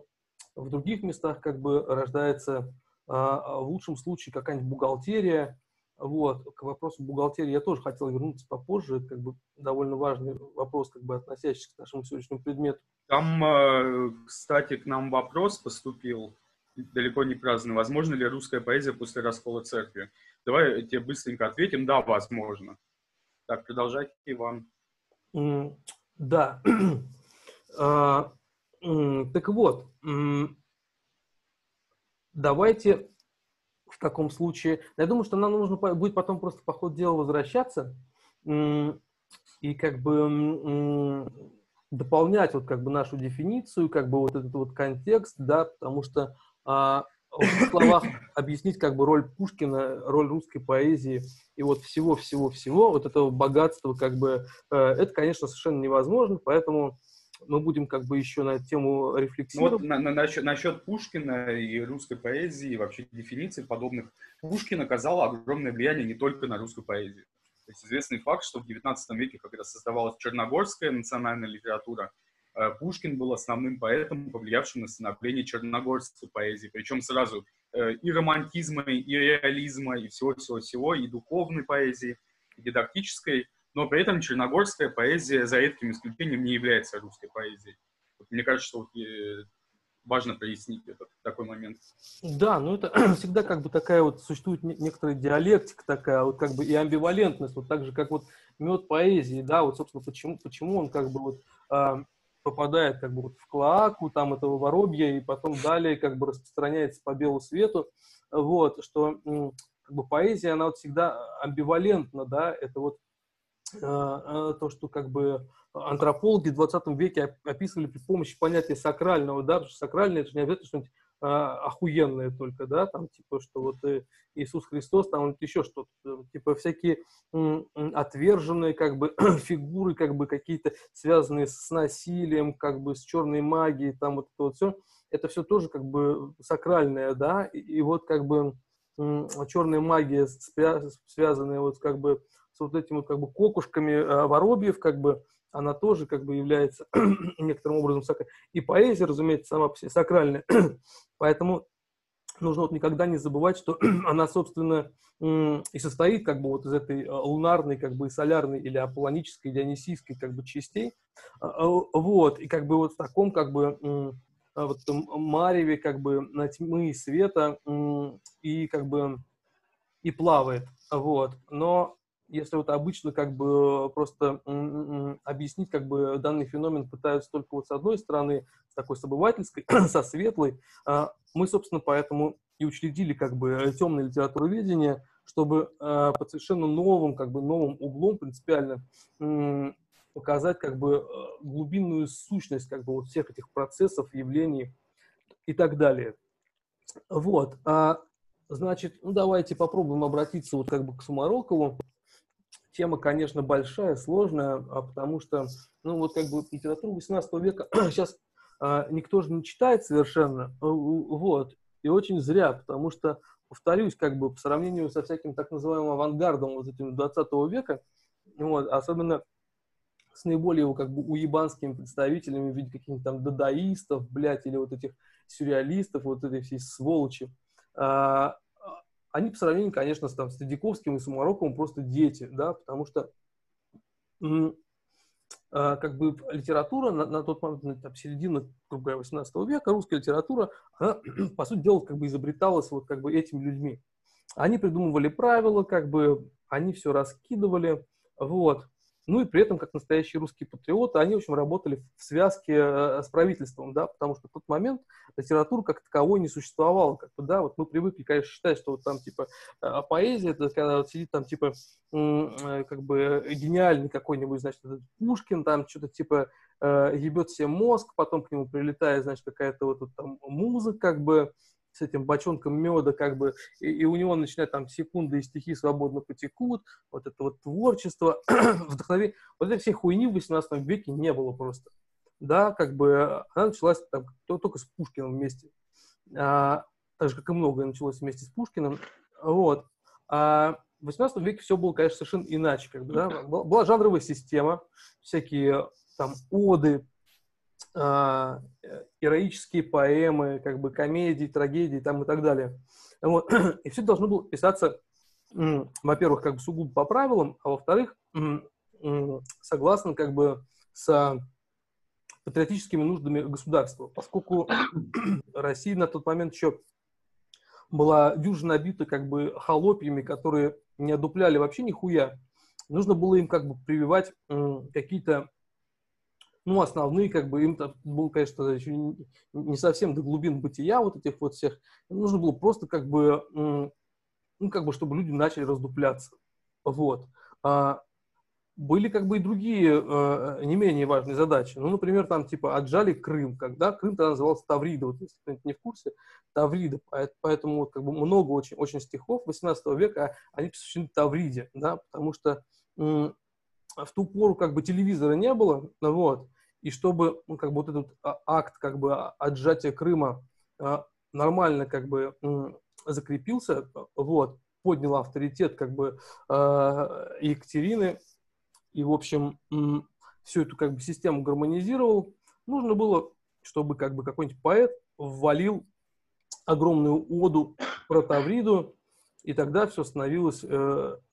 других местах как бы рождается в лучшем случае какая-нибудь бухгалтерия. Вот. К вопросу бухгалтерии я тоже хотел вернуться попозже, это как бы довольно важный вопрос, как бы относящийся к нашему сегодняшнему предмету. Там, кстати, к нам вопрос поступил, далеко не праздный. Возможно ли русская поэзия после раскола церкви? Давай тебе быстренько ответим. Да, возможно. Так, продолжайте, Иван. Да. Так вот, давайте в таком случае... Я думаю, что нам нужно будет потом просто по ходу дела возвращаться и как бы... дополнять вот как бы нашу дефиницию, как бы вот этот вот контекст, да, потому что в словах объяснить как бы роль Пушкина, роль русской поэзии и вот всего-всего-всего, вот этого богатства как бы, это, конечно, совершенно невозможно, поэтому мы будем как бы еще на эту тему рефлексировать. Вот насчет Пушкина и русской поэзии, и вообще дефиниции подобных. Пушкин оказал огромное влияние не только на русскую поэзию. То есть известный факт, что в XIX веке, когда создавалась черногорская национальная литература, Пушкин был основным поэтом, повлиявшим на становление черногорской поэзии. Причем сразу и романтизма, и реализма, и всего-всего-всего, и духовной поэзии, и дидактической. Но при этом черногорская поэзия, за редким исключением, не является русской поэзией. Вот, мне кажется, что важно прояснить этот такой момент. Да, ну это всегда как бы такая вот, существует некоторая диалектика такая, вот как бы и амбивалентность, вот так же, как вот мед поэзии, да, вот собственно, почему он как бы вот попадает как бы вот в клоаку там этого воробья и потом далее как бы распространяется по белу свету, вот, что как бы поэзия, она вот всегда амбивалентна, да, это вот то, что как бы антропологи в 20 веке описывали при помощи понятия сакрального, да, потому что сакральное — это же не обязательно что-нибудь охуенное только, да, там, типа, что вот Иисус Христос, там, вот еще что-то, типа, всякие отверженные, как бы, фигуры, как бы, какие-то связанные с насилием, как бы, с черной магией, там, вот это вот все, это все тоже, как бы, сакральное, да, и вот, как бы, черная магия, связанная, вот, как бы, с вот этими, как бы, кокушками воробьев, как бы, она тоже как бы является некоторым образом сакральной. И поэзия, разумеется, сама по себе сакральная. Поэтому нужно вот никогда не забывать, что она, собственно, и состоит как бы вот из этой лунарной, как бы солярной или аполлонической, дионисийской как бы частей. Вот, и как бы вот в таком как бы вот мареве как бы на тьмы и света и как бы и плавает. Вот, но если вот обычно как бы просто объяснить как бы данный феномен пытаются только вот с одной стороны, с такой с обывательской, со светлой, мы, собственно, поэтому и учредили как бы темное литературоведение, чтобы под совершенно новым, как бы новым углом принципиально показать как бы глубинную сущность как бы вот всех этих процессов, явлений и так далее. Вот, значит, ну давайте попробуем обратиться вот как бы к Сумарокову. Тема, конечно, большая, сложная, потому что, ну, вот как бы литературу 18 века сейчас никто же не читает совершенно, вот, и очень зря, потому что, повторюсь, как бы по сравнению со всяким так называемым авангардом вот этим 20 века, вот, особенно с наиболее его как бы уебанскими представителями в виде каких-нибудь там дадаистов, блядь, или вот этих сюрреалистов, вот этой всей сволочи, они по сравнению, конечно, с Тредьяковским и Сумароковым просто дети, да, потому что как бы литература на тот момент, там, середина, грубо говоря, 18 века, русская литература, она, по сути дела, как бы изобреталась вот как бы этими людьми. Они придумывали правила, как бы, они все раскидывали, вот. Ну и при этом, как настоящие русские патриоты, они, в общем, работали в связке с правительством, да, потому что в тот момент литература как таковой не существовала, как бы, да, вот мы привыкли, конечно, считать, что вот там, типа, поэзия, это когда вот сидит там, типа, как бы гениальный какой-нибудь, значит, Пушкин, там, что-то, типа, ебет себе мозг, потом к нему прилетает, значит, какая-то вот там музыка, как бы, с этим бочонком меда, как бы, и у него начинают там секунды и стихи свободно потекут, вот это вот творчество, вдохновение, вот этой всей хуйни в 18 веке не было просто, да, как бы, она началась там только с Пушкиным вместе, так же, как и многое началось вместе с Пушкиным, вот, а в 18 веке все было, конечно, совершенно иначе, как бы, да, была жанровая система, всякие там оды, героические поэмы, как бы комедии, трагедии там и так далее. Вот. И все должно было писаться, во-первых, как бы сугубо по правилам, а во-вторых, согласно как бы с патриотическими нуждами государства, поскольку Россия на тот момент еще была дюжа набита как бы холопьями, которые не одупляли вообще нихуя, нужно было им как бы прививать какие-то, ну, основные, как бы, им было, конечно, еще не совсем до глубин бытия вот этих вот всех. Нужно было просто, как бы, ну, как бы, чтобы люди начали раздупляться. Вот. Были, как бы, и другие не менее важные задачи. Ну, например, там, типа, отжали Крым, когда Крым тогда назывался Таврида, вот, если кто-нибудь не в курсе, Таврида. Поэтому, как бы, много очень, очень стихов 18 века, они посвящены Тавриде, да, потому что в ту пору как бы телевизора не было, вот, и чтобы ну, как бы вот этот акт как бы отжатия Крыма нормально как бы закрепился, вот, поднял авторитет как бы Екатерины и, в общем, всю эту как бы систему гармонизировал, нужно было, чтобы как бы какой-нибудь поэт ввалил огромную оду про Тавриду, и тогда все становилось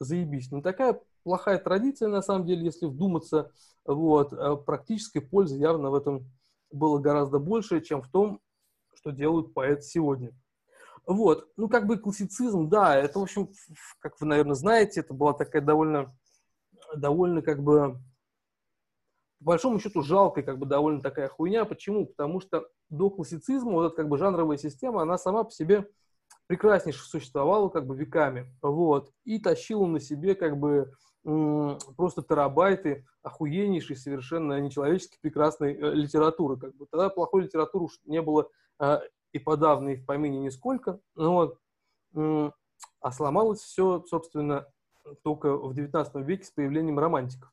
заебись. Но такая плохая традиция, на самом деле, если вдуматься, вот, практической пользы явно в этом было гораздо больше, чем в том, что делают поэты сегодня. Вот, ну, как бы классицизм, да, это, в общем, как вы, наверное, знаете, это была такая довольно, как бы, по большому счету, жалкая, как бы, довольно такая хуйня. Почему? Потому что до классицизма вот эта, как бы, жанровая система, она сама по себе прекраснейше существовала, как бы, веками, вот, и тащила на себе, как бы, просто терабайты охуеннейшей, совершенно нечеловечески прекрасной литературы, как бы, тогда плохой литературы уж не было и подавно, и в помине нисколько, вот, а сломалось все, собственно, только в 19 веке с появлением романтиков,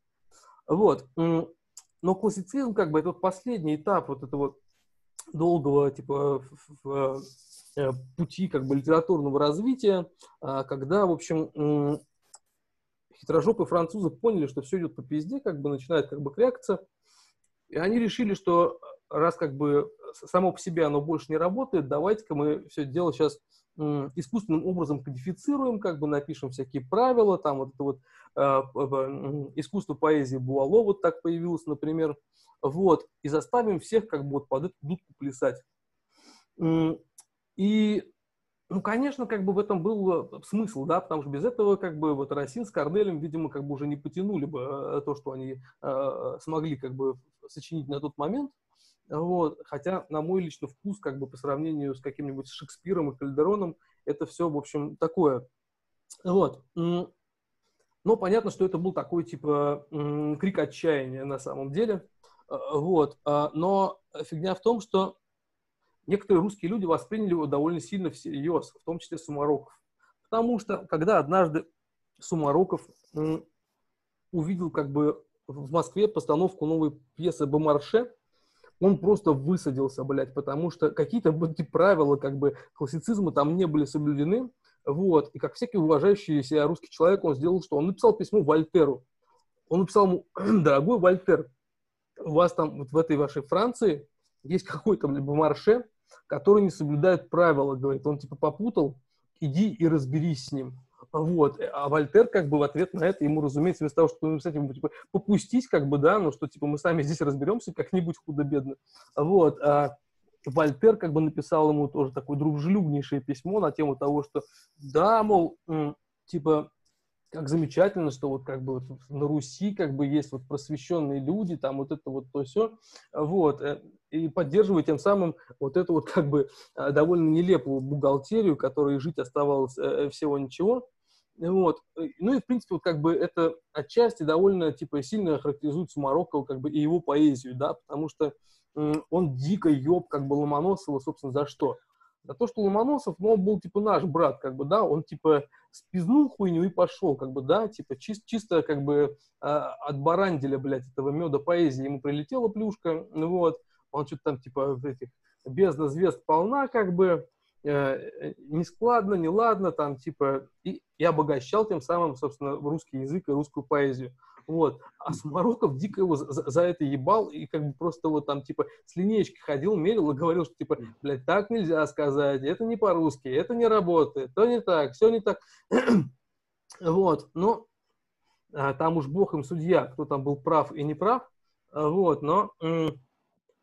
вот, но классицизм, как бы, это вот последний этап вот этого вот долгого, типа, пути как бы литературного развития, когда, в общем, хитрожопые французы поняли, что все идет по пизде, как бы начинает как бы крякаться, и они решили, что раз как бы само по себе оно больше не работает, давайте-ка мы все это дело сейчас искусственным образом кодифицируем, как бы напишем всякие правила, там вот это вот искусство поэзии Буало вот так появилось, например, вот, и заставим всех как бы вот под эту дудку плясать. И, ну, конечно, как бы в этом был смысл, да, потому что без этого как бы вот Расин с Корнелем, видимо, как бы уже не потянули бы то, что они смогли как бы сочинить на тот момент. Вот. Хотя, на мой личный вкус, как бы по сравнению с каким-нибудь Шекспиром и Кальдероном, это все, в общем, такое. Вот. Но понятно, что это был такой, типа, крик отчаяния на самом деле. Вот. Но фигня в том, что некоторые русские люди восприняли его довольно сильно всерьез, в том числе Сумароков. Потому что, когда однажды Сумароков увидел, как бы, в Москве постановку новой пьесы «Бомарше», он просто высадился, блядь, потому что какие-то правила, как бы, классицизма там не были соблюдены, вот, и как всякий уважающий себя русский человек, он сделал, что он написал письмо Вольтеру, он написал ему: дорогой Вольтер, у вас там, вот в этой вашей Франции, есть какой-то, блядь, Бомарше, который не соблюдает правила, говорит, он, типа, попутал, иди и разберись с ним. Вот, а Вольтер, как бы, в ответ на это ему, разумеется, вместо того, чтобы написать ему, типа, попустись, как бы, да, ну, что, типа, мы сами здесь разберемся как-нибудь худо-бедно, вот, а Вольтер, как бы, написал ему тоже такое дружелюбнейшее письмо на тему того, что, да, мол, типа, как замечательно, что вот, как бы, вот на Руси, как бы, есть вот просвещенные люди, там, вот это вот, то все, вот, и поддерживая тем самым вот эту вот, как бы, довольно нелепую бухгалтерию, которой жить оставалось всего ничего. Вот. Ну и, в принципе, вот как бы это отчасти довольно, типа, сильно характеризует Сумарокова, как бы, и его поэзию, да, потому что он дико ёб, как бы, Ломоносова, собственно, за что? За то, что Ломоносов, ну, он был, типа, наш брат, как бы, да, он, типа, спизнул хуйню и пошел, как бы, да, типа, чисто, как бы, от баранделя, блядь, этого меда поэзии ему прилетела плюшка, вот, он что-то там, типа, этих бездна звезд полна, как бы, нескладно, неладно, там, типа, и обогащал тем самым, собственно, русский язык и русскую поэзию, вот. А Сумароков дико его за это ебал и, как бы, просто вот там, типа, с линеечки ходил, мерил и говорил, что, типа, блядь, так нельзя сказать, это не по-русски, это не работает, то не так, все не так, вот, но там уж бог им судья, кто там был прав и не прав, вот, но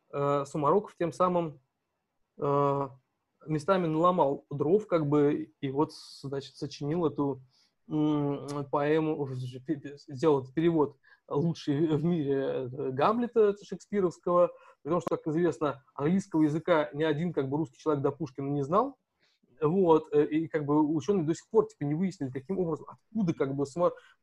Сумароков тем самым местами наломал дров, как бы, и вот, значит, сочинил эту поэму, сделал перевод лучший в мире Гамлета шекспировского, потому что, как известно, английского языка ни один, как бы, русский человек до Пушкина не знал, вот, и, как бы, ученые до сих пор, типа, не выяснили, каким образом, откуда, как бы,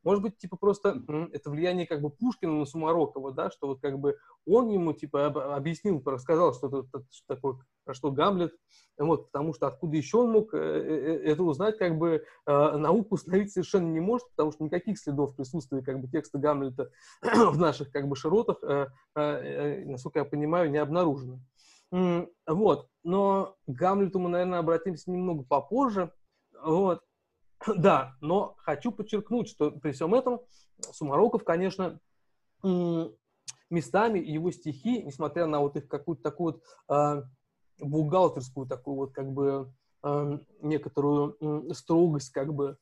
может быть, типа, просто это влияние, как бы, Пушкина на Сумарокова, да, что вот, как бы, он ему, типа, объяснил, рассказал, что такое, про что Гамлет, вот, потому что откуда еще он мог это узнать, как бы, науку установить совершенно не может, потому что никаких следов присутствия, как бы, текста Гамлета в наших, как бы, широтах, насколько я понимаю, не обнаружено. Вот, но к Гамлету мы, наверное, обратимся немного попозже, вот, да, но хочу подчеркнуть, что при всем этом Сумароков, конечно, местами его стихи, несмотря на вот их какую-то такую вот бухгалтерскую, такую вот, как бы, некоторую строгость, как бы,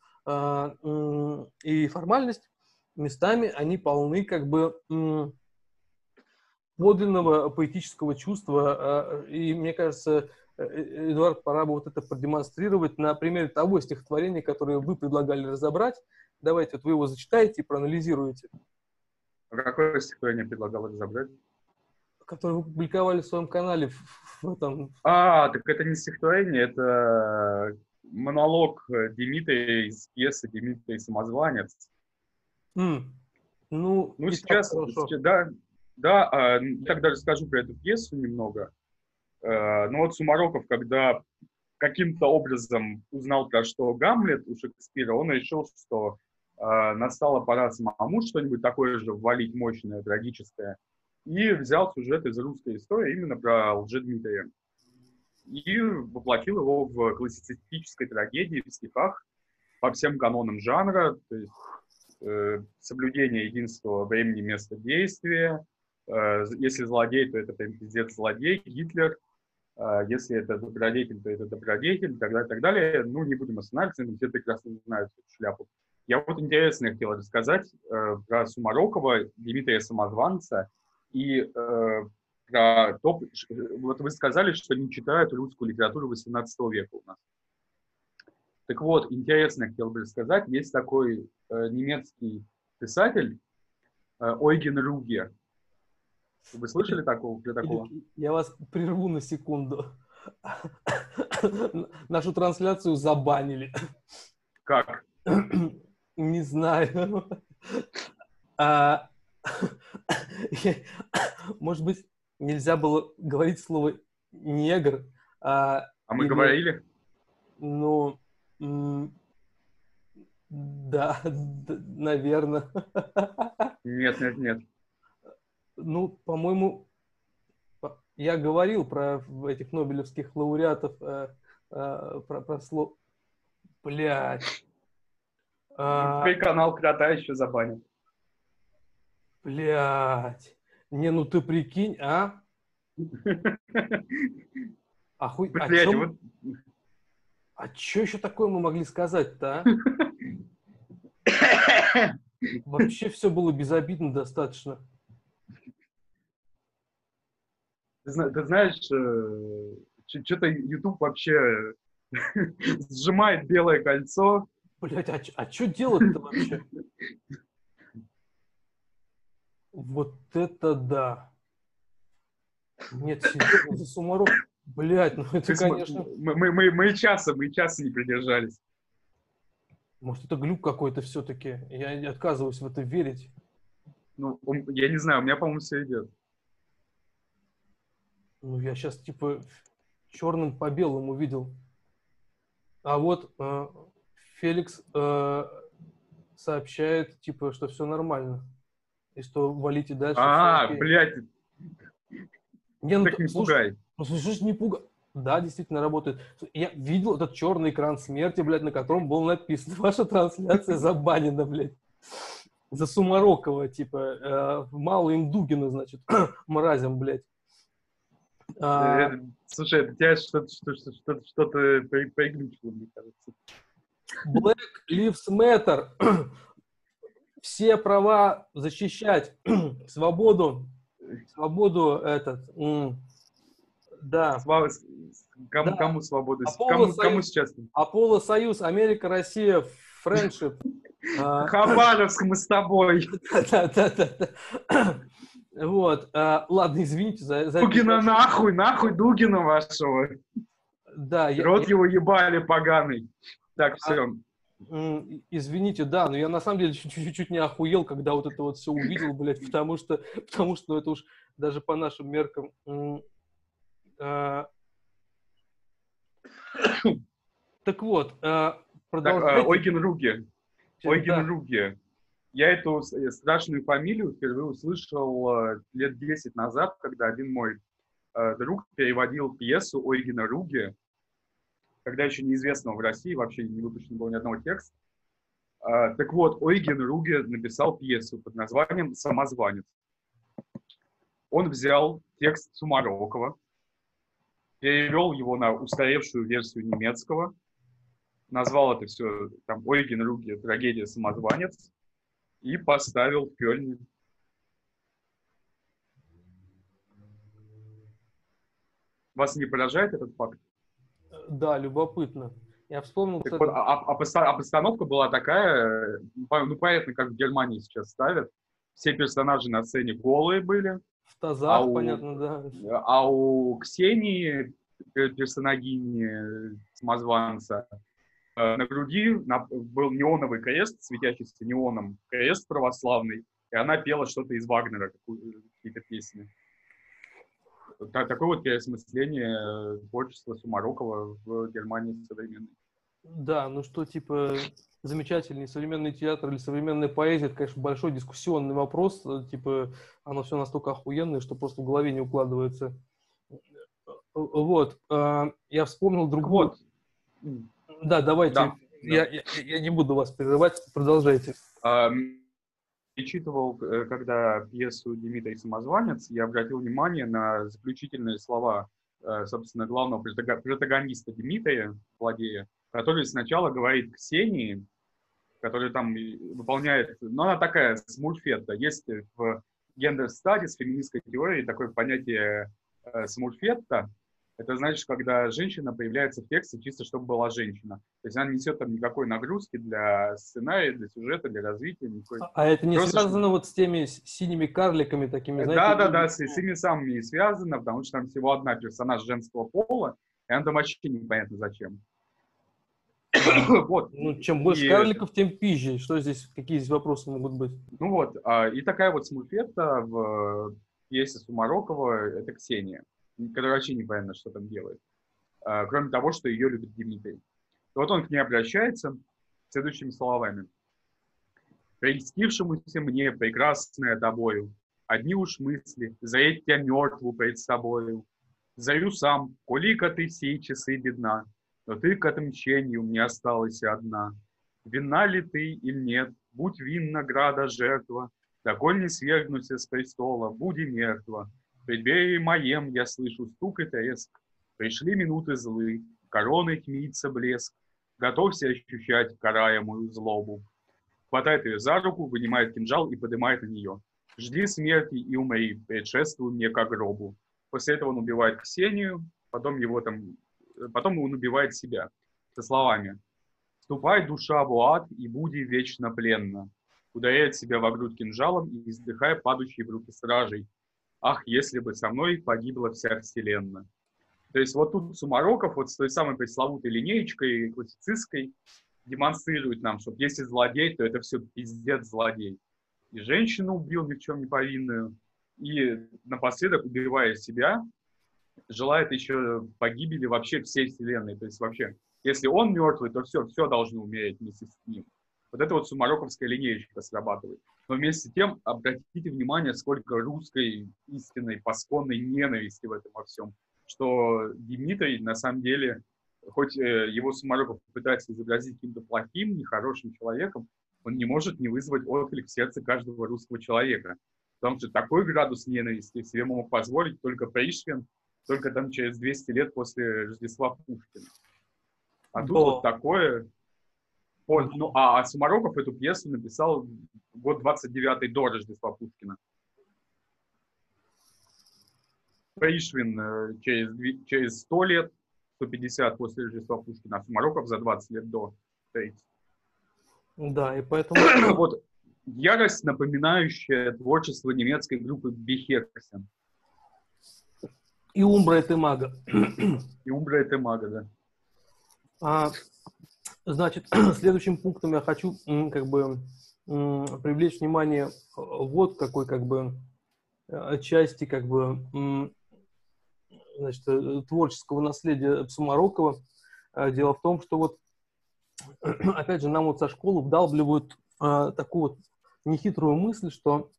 и формальность, местами они полны, как бы, подлинного поэтического чувства, и, мне кажется, Эдуард, пора бы вот это продемонстрировать на примере того стихотворения, которое вы предлагали разобрать. Давайте, вот вы его зачитаете и проанализируете. Какое стихотворение предлагал разобрать? Которое вы публиковали в своем канале. Так это не стихотворение, это монолог Демиты из пьесы «Демита и самозванец». Ну, сейчас да. Да, так даже скажу про эту пьесу немного. Но вот Сумароков, когда каким-то образом узнал про что Гамлет у Шекспира, он решил, что настала пора самому что-нибудь такое же ввалить мощное, трагическое. И взял сюжет из русской истории именно про Лжедмитрия. И воплотил его в классицистической трагедии, в стихах, по всем канонам жанра, то есть соблюдение единства времени, места, действия, Если злодей, то это прям пиздец злодей, Гитлер. Если это добродетель, то это добродетель, и так далее, и так далее. Ну, не будем останавливаться, но все прекрасно знают эту шляпу. Я вот интересно хотел рассказать про Сумарокова, Дмитрия Самозванца, и про то, вот вы сказали, что не читают русскую литературу XVIII века у нас. Так вот, интересно хотел бы рассказать, есть такой немецкий писатель Ойген Руге. Вы слышали такого? Я вас прерву на секунду. Нашу трансляцию забанили. Как? Не знаю. Может быть, нельзя было говорить слово негр. А мы говорили? Ну, да, наверное. Нет. Ну, по-моему, я говорил про этих нобелевских лауреатов, про слово... Блядь. Теперь канал Крота еще забанит. Блядь. Не, ну ты прикинь, а? Охуй... Блядь, вот... А что еще такое мы могли сказать-то, а? Вообще все было безобидно достаточно. Ты знаешь, что-то YouTube вообще сжимает белое кольцо. Блять, а что делать-то вообще? Вот это да. Нет, серьезно, за Сумарок. Блять, ну это, конечно... Мы и часа не придержались. Может, это глюк какой-то все-таки? Я отказываюсь в это верить. Ну, я не знаю, у меня, по-моему, все идет. Ну, я сейчас, типа, черным по белому видел. А вот Феликс сообщает, типа, что все нормально. И что валите дальше. Блядь! Не, ну, так не пугай. Ну, слушай, не пугай. Да, действительно работает. Я видел этот черный экран смерти, блядь, на котором было написано: ваша трансляция забанена, блядь. За Сумарокова, типа. Мало им Дугина, значит, мразям, блядь. Слушай, у тебя что-то приключило, мне кажется. Black Lives Matter. Все права защищать. Свободу этот. Да. Кому свободу? Кому сейчас? Аполло Союз, Америка, Россия, Friendship. Хабаровск, мы с тобой. Да. Вот. Ладно, извините за... Дугина нахуй Дугина вашего. Да. Рот его ебали поганый. Так, все. Извините, да, но я на самом деле чуть-чуть не охуел, когда вот это вот все увидел, блядь, потому что это уж даже по нашим меркам... Так вот, продолжайте. Ойген Руге. Я эту страшную фамилию впервые услышал лет 10 назад, когда один мой друг переводил пьесу Ойгена Руге, когда еще неизвестного в России, вообще не выпущено было ни одного текста. Так вот, Ойген Руге написал пьесу под названием «Самозванец». Он взял текст Сумарокова, перевел его на устаревшую версию немецкого, назвал это все там «Ойген Руге. Трагедия самозванец». И поставил в Кёльне. Вас не поражает этот факт? Да, любопытно. Я вспомнил, кстати... Вот, постановка была такая, ну, понятно, как в Германии сейчас ставят. Все персонажи на сцене голые были. В тазах, понятно, да. А у Ксении, персонажини самозванца, на груди был неоновый крест, светящийся неоном, крест православный, и она пела что-то из Вагнера, какие-то песни. Такое вот переосмысление творчества Сумарокова в Германии современной. Да, ну что, типа, замечательный современный театр или современная поэзия, это, конечно, большой дискуссионный вопрос, типа, оно все настолько охуенное, что просто в голове не укладывается. Вот, я вспомнил другую... Вот. Да, давайте. Да. Я не буду вас прерывать. Продолжайте. перечитывал, когда пьесу «Димитрий Самозванец», я обратил внимание на заключительные слова, собственно, главного протагониста Димитрия, злодея, который сначала говорит Ксении, которая там выполняет... Ну, она такая, смурфетта. Есть в gender studies, феминистской теории, такое понятие смурфетта. Это значит, когда женщина появляется в тексте чисто, чтобы была женщина. То есть она несет там никакой нагрузки для сценария, для сюжета, для развития. Никакой... А это не просто связано что... вот с теми синими карликами такими? Да, с ими самыми связано, потому что там всего одна персонаж женского пола, и она там вообще непонятно зачем. Вот. Ну, чем больше карликов, тем пизже. Что здесь, какие здесь вопросы могут быть? Ну вот, и такая вот смульфетта в пьесе Сумарокова — это Ксения, которая вообще непонятно, что там делает. Кроме того, что ее любит Димитрий. Вот он к ней обращается следующими словами. «Прельстившемуся мне, прекрасная тобою, одни уж мысли, заедь тебя мертву пред собою. Зарю сам, коли-ка ты сей часы бедна, но ты к отмщению не осталась одна. Винна ли ты или нет, будь винна града жертва, доколь не свергнуся с престола, буди мертва. В преддверии моем я слышу стук и треск. Пришли минуты злы, короной тьмится блеск. Готовься ощущать караемую злобу». Хватает ее за руку, вынимает кинжал и поднимает на нее. «Жди смерти и умри, предшествуй мне ко гробу». После этого он убивает Ксению, потом он убивает себя. Со словами: «Ступай, душа, в ад, и буди вечно пленна». Ударяет себя во грудь кинжалом и издыхая падающие в руки стражей. «Ах, если бы со мной погибла вся вселенная». То есть вот тут Сумароков вот с той самой пресловутой линеечкой классицистской демонстрирует нам, что если злодей, то это все пиздец злодей. И женщину убил ни в чем не повинную, и напоследок, убивая себя, желает еще погибели вообще всей вселенной. То есть вообще, если он мертвый, то все должно умереть вместе с ним. Вот это вот сумароковская линеечка срабатывает. Но вместе с тем, обратите внимание, сколько русской истинной, посконной ненависти в этом во всем. Что Димитрий, на самом деле, хоть его Сумароков пытается изобразить каким-то плохим, нехорошим человеком, он не может не вызвать отклик в сердце каждого русского человека. Потому что такой градус ненависти себе мог позволить только Пришвин, только там через 200 лет после Рождества Пушкина. А тут вот такое... Ну, а Сумароков эту пьесу написал год 29-й до Рождества Пушкина. Пришвин через 100 лет, 150 после Рождества Пушкина, а Сумароков за 20 лет до 30. Да, и поэтому... Вот ярость, напоминающая творчество немецкой группы Бехексен. И Умбра и Темага. И Умбра и Темага, да. Значит, следующим пунктом я хочу привлечь внимание вот какой части творческого наследия Сумарокова. Дело в том, что вот опять же нам вот со школы вдалбливают такую вот нехитрую мысль, что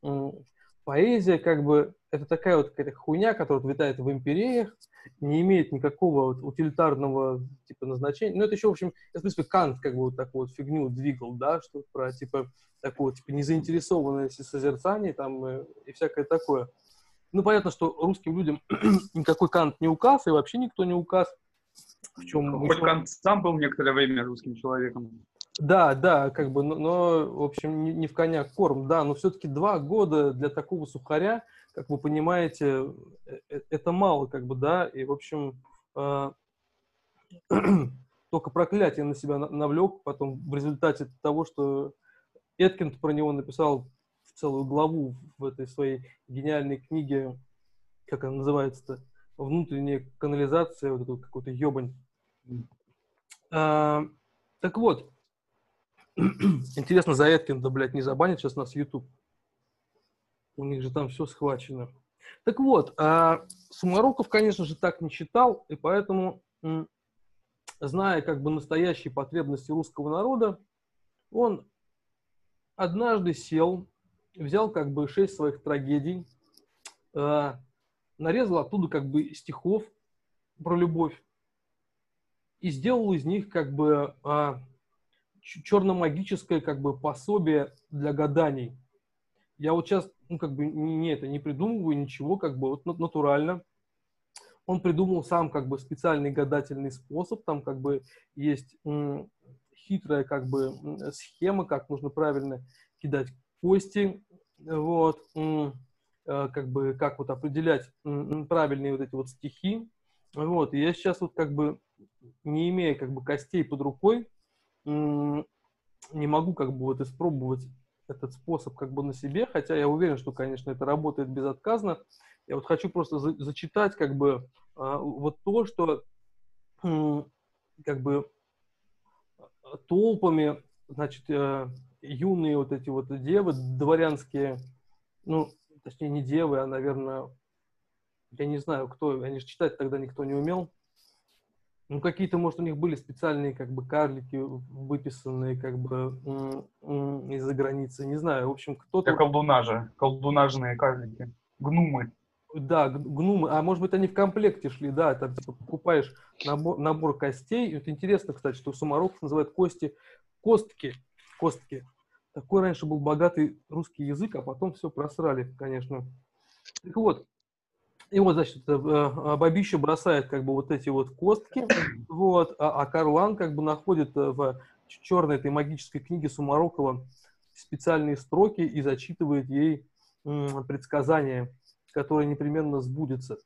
поэзия это такая вот какая-то хуйня, которая витает в империях, не имеет никакого вот утилитарного назначения. Ну, это еще, в общем, в принципе, Кант вот такую вот фигню двигал, да, что про такое незаинтересованное созерцание там и всякое такое. Ну, понятно, что русским людям никакой Кант не указ, и вообще никто не указ. В чем хоть Кант сам был некоторое время русским человеком. Да, но, в общем, не в коня корм, да, но все-таки 2 года для такого сухаря, как вы понимаете, это мало, да, и, в общем, только проклятие на себя навлек потом в результате того, что Эткинд про него написал целую главу в этой своей гениальной книге, как она называется-то, «Внутренняя канализация», вот эту какую-то ебань. Так вот, интересно, за Эткинда, не забанят сейчас нас YouTube. У них же там все схвачено. Так вот, Сумароков, конечно же, так не считал, и поэтому, зная настоящие потребности русского народа, он однажды сел, взял 6 своих трагедий, нарезал оттуда стихов про любовь и сделал из них черномагическое пособие для гаданий. я вот сейчас, ну, как бы, не придумываю ничего, как бы, вот натурально. Он придумал сам, как бы, специальный гадательный способ, там, как бы, есть хитрая, как бы, схема, как нужно правильно кидать кости, вот, как бы, как вот определять правильные вот эти вот стихи, вот, и я сейчас вот, как бы, не имея, как бы, костей под рукой, не могу, как бы, вот, испробовать этот способ, как бы, на себе, хотя я уверен, что, конечно, это работает безотказно. Я вот хочу просто зачитать, как бы, вот то, что, как бы, толпами, значит, юные вот эти вот девы, дворянские, ну, точнее, не девы, а, наверное, я не знаю, кто, они же читать тогда никто не умел. Ну, какие-то, может, у них были специальные, как бы, карлики, выписанные, как бы, из-за границы, не знаю, в общем, кто-то... Как колдунажные карлики, гнумы. Да, гнумы, а может быть, они в комплекте шли, да, там, типа, покупаешь набор костей, и вот интересно, кстати, что Сумароков называет кости костки. Такой раньше был богатый русский язык, а потом все просрали, конечно. Так вот. И вот, значит, бабища бросает, как бы, вот эти вот костки, вот, а Карлан, как бы, находит в черной этой магической книге Сумарокова специальные строки и зачитывает ей предсказания, которые непременно сбудутся.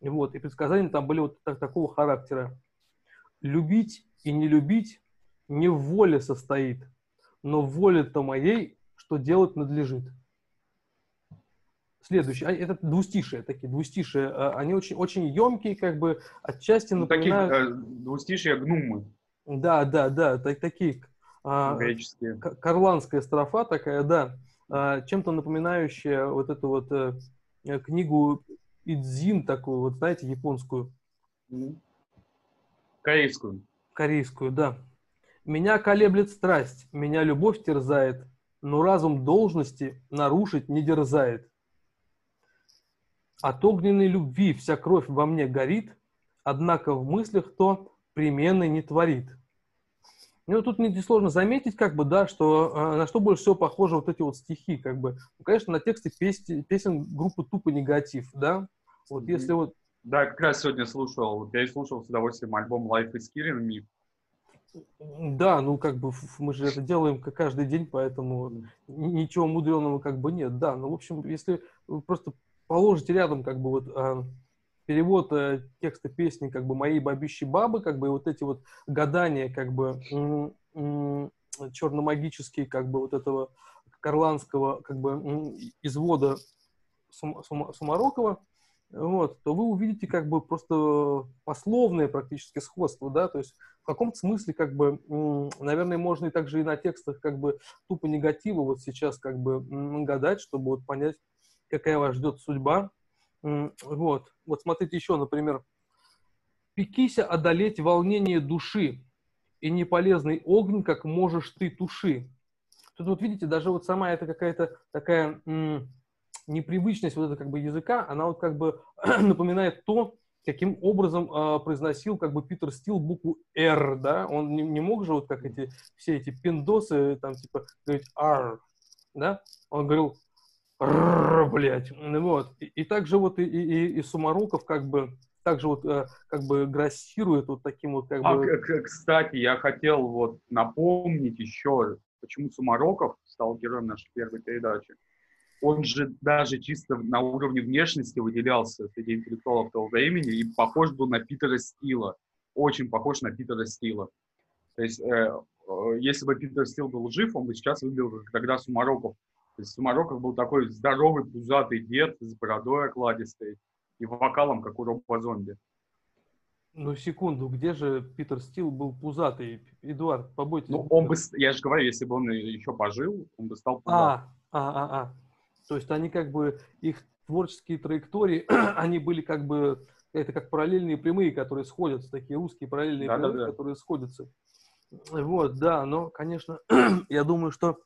Вот, и предсказания там были вот такого характера. «Любить и не любить не в воле состоит, но в воле-то моей, что делать надлежит». Следующий, это двустишие, они очень емкие, как бы, отчасти напоминают... Такие двустишие гнумы. Да, такие, греческие. Карланская строфа такая, да, чем-то напоминающая вот эту вот книгу Идзин такую, вот, знаете, японскую. Корейскую, да. «Меня колеблет страсть, меня любовь терзает, но разум должности нарушить не дерзает. От огненной любви вся кровь во мне горит, однако в мыслях то перемены не творит». Ну, тут несложно заметить, как бы, да, что, на что больше всего похожи вот эти вот стихи, как бы. Ну, конечно, на тексте песен группы «Тупо негатив», да? Вот если вот... Да, как раз сегодня слушал, я и слушал с удовольствием альбом «Life is Killing Me». Да, ну, как бы, мы же это делаем каждый день, поэтому ничего мудреного, как бы, нет, да. Ну, в общем, если просто... положите рядом, как бы, вот, перевод текста песни, как бы, «Моей бабищи бабы», как бы, и вот эти вот гадания, как бы, черномагические, как бы, вот этого карланского, как бы, извода Сумарокова, вот, то вы увидите, как бы, просто пословное практически сходство, да, то есть в каком-то смысле, как бы, наверное, можно и также и на текстах, как бы, тупо негатива вот сейчас, как бы, гадать, чтобы вот понять, какая вас ждет судьба. Вот. Вот смотрите еще, например. «Пекися одолеть волнение души, и неполезный огонь, как можешь ты, туши». Тут вот видите, даже вот сама эта какая-то такая непривычность вот этого, как бы, языка, она вот, как бы, напоминает то, каким образом произносил, как бы, Питер Стил букву «Р», да? Он не мог же вот как эти, все эти пиндосы там типа говорить «Р», да? Он говорил блять, вот. И также вот и Сумароков, как бы, также вот, как бы, грассирует вот таким вот, как бы... Кстати, я хотел вот напомнить еще, почему Сумароков стал героем нашей первой передачи. Он же даже чисто на уровне внешности выделялся среди интеллектуалов того времени и похож был на Питера Стила. Очень похож на Питера Стила. То есть, если бы Питер Стил был жив, он бы сейчас выглядел, как тогда Сумароков. То есть Сумароков был такой здоровый, пузатый дед с бородой окладистой и вокалом, как у робо-зомби. Ну, секунду, где же Питер Стил был пузатый? Эдуард, побойтесь. Ну, он бы, я же говорю, если бы он еще пожил, он бы стал пузатым. То есть они, как бы, их творческие траектории, они были, как бы, это как параллельные прямые, которые сходятся, такие русские параллельные прямые, которые сходятся. Вот, да, но, конечно, я думаю, что...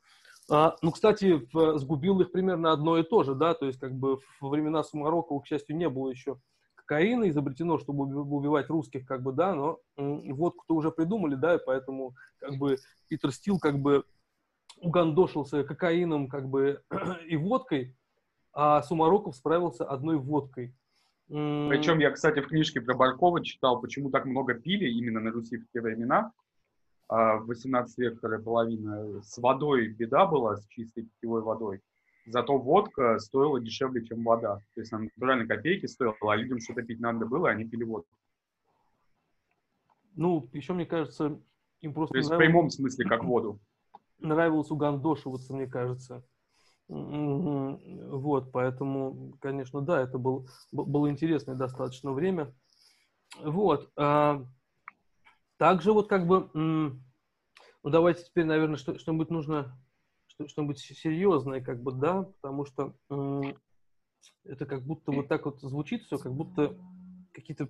Ну, кстати, сгубил их примерно одно и то же, да, то есть, как бы, во времена Сумарокова, к счастью, не было еще кокаина изобретено, чтобы убивать русских, как бы, да, но водку-то уже придумали, да, и поэтому, как бы, Питер Стил, как бы, угандошился кокаином как бы и водкой, а Сумароков справился одной водкой. Причем я, кстати, в книжке про Баркова читал, почему так много пили именно на Руси в те времена. В 18 веке вторая половина. С водой беда была, с чистой питьевой водой. Зато водка стоила дешевле, чем вода. То есть она натурально копейки стоила, а людям что-то пить надо было, а они пили водку. Ну, еще, мне кажется, им просто... То есть в прямом смысле, как воду. Нравилось угандошиваться, мне кажется. Вот, поэтому, конечно, да, это было интересное достаточно время. Вот. Также вот как бы... Ну, давайте теперь, наверное, что-нибудь нужно... Что-нибудь серьезное, как бы, да, потому что это как будто вот так вот звучит все, как будто какие-то...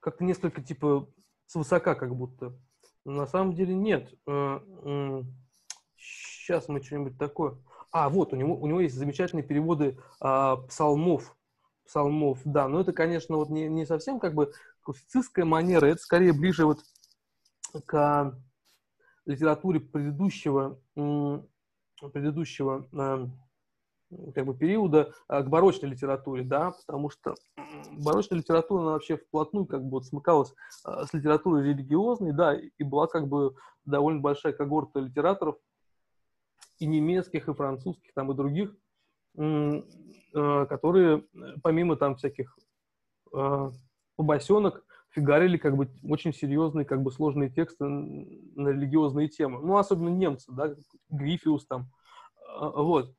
Как-то несколько, типа, свысока как будто. Но на самом деле нет. Сейчас мы что-нибудь такое... А, вот, у него есть замечательные переводы псалмов, да. Но это, конечно, вот не совсем как бы классицистская манера, это скорее ближе вот к литературе предыдущего как бы периода, к барочной литературе, да, потому что барочная литература, она вообще вплотную как бы вот смыкалась с литературой религиозной, да, и была как бы довольно большая когорта литераторов и немецких, и французских, там, и других, которые, помимо там всяких побосенок, фигарили как бы очень серьезные, как бы сложные тексты на религиозные темы. Ну, особенно немцы, да, Гриффиус там, вот.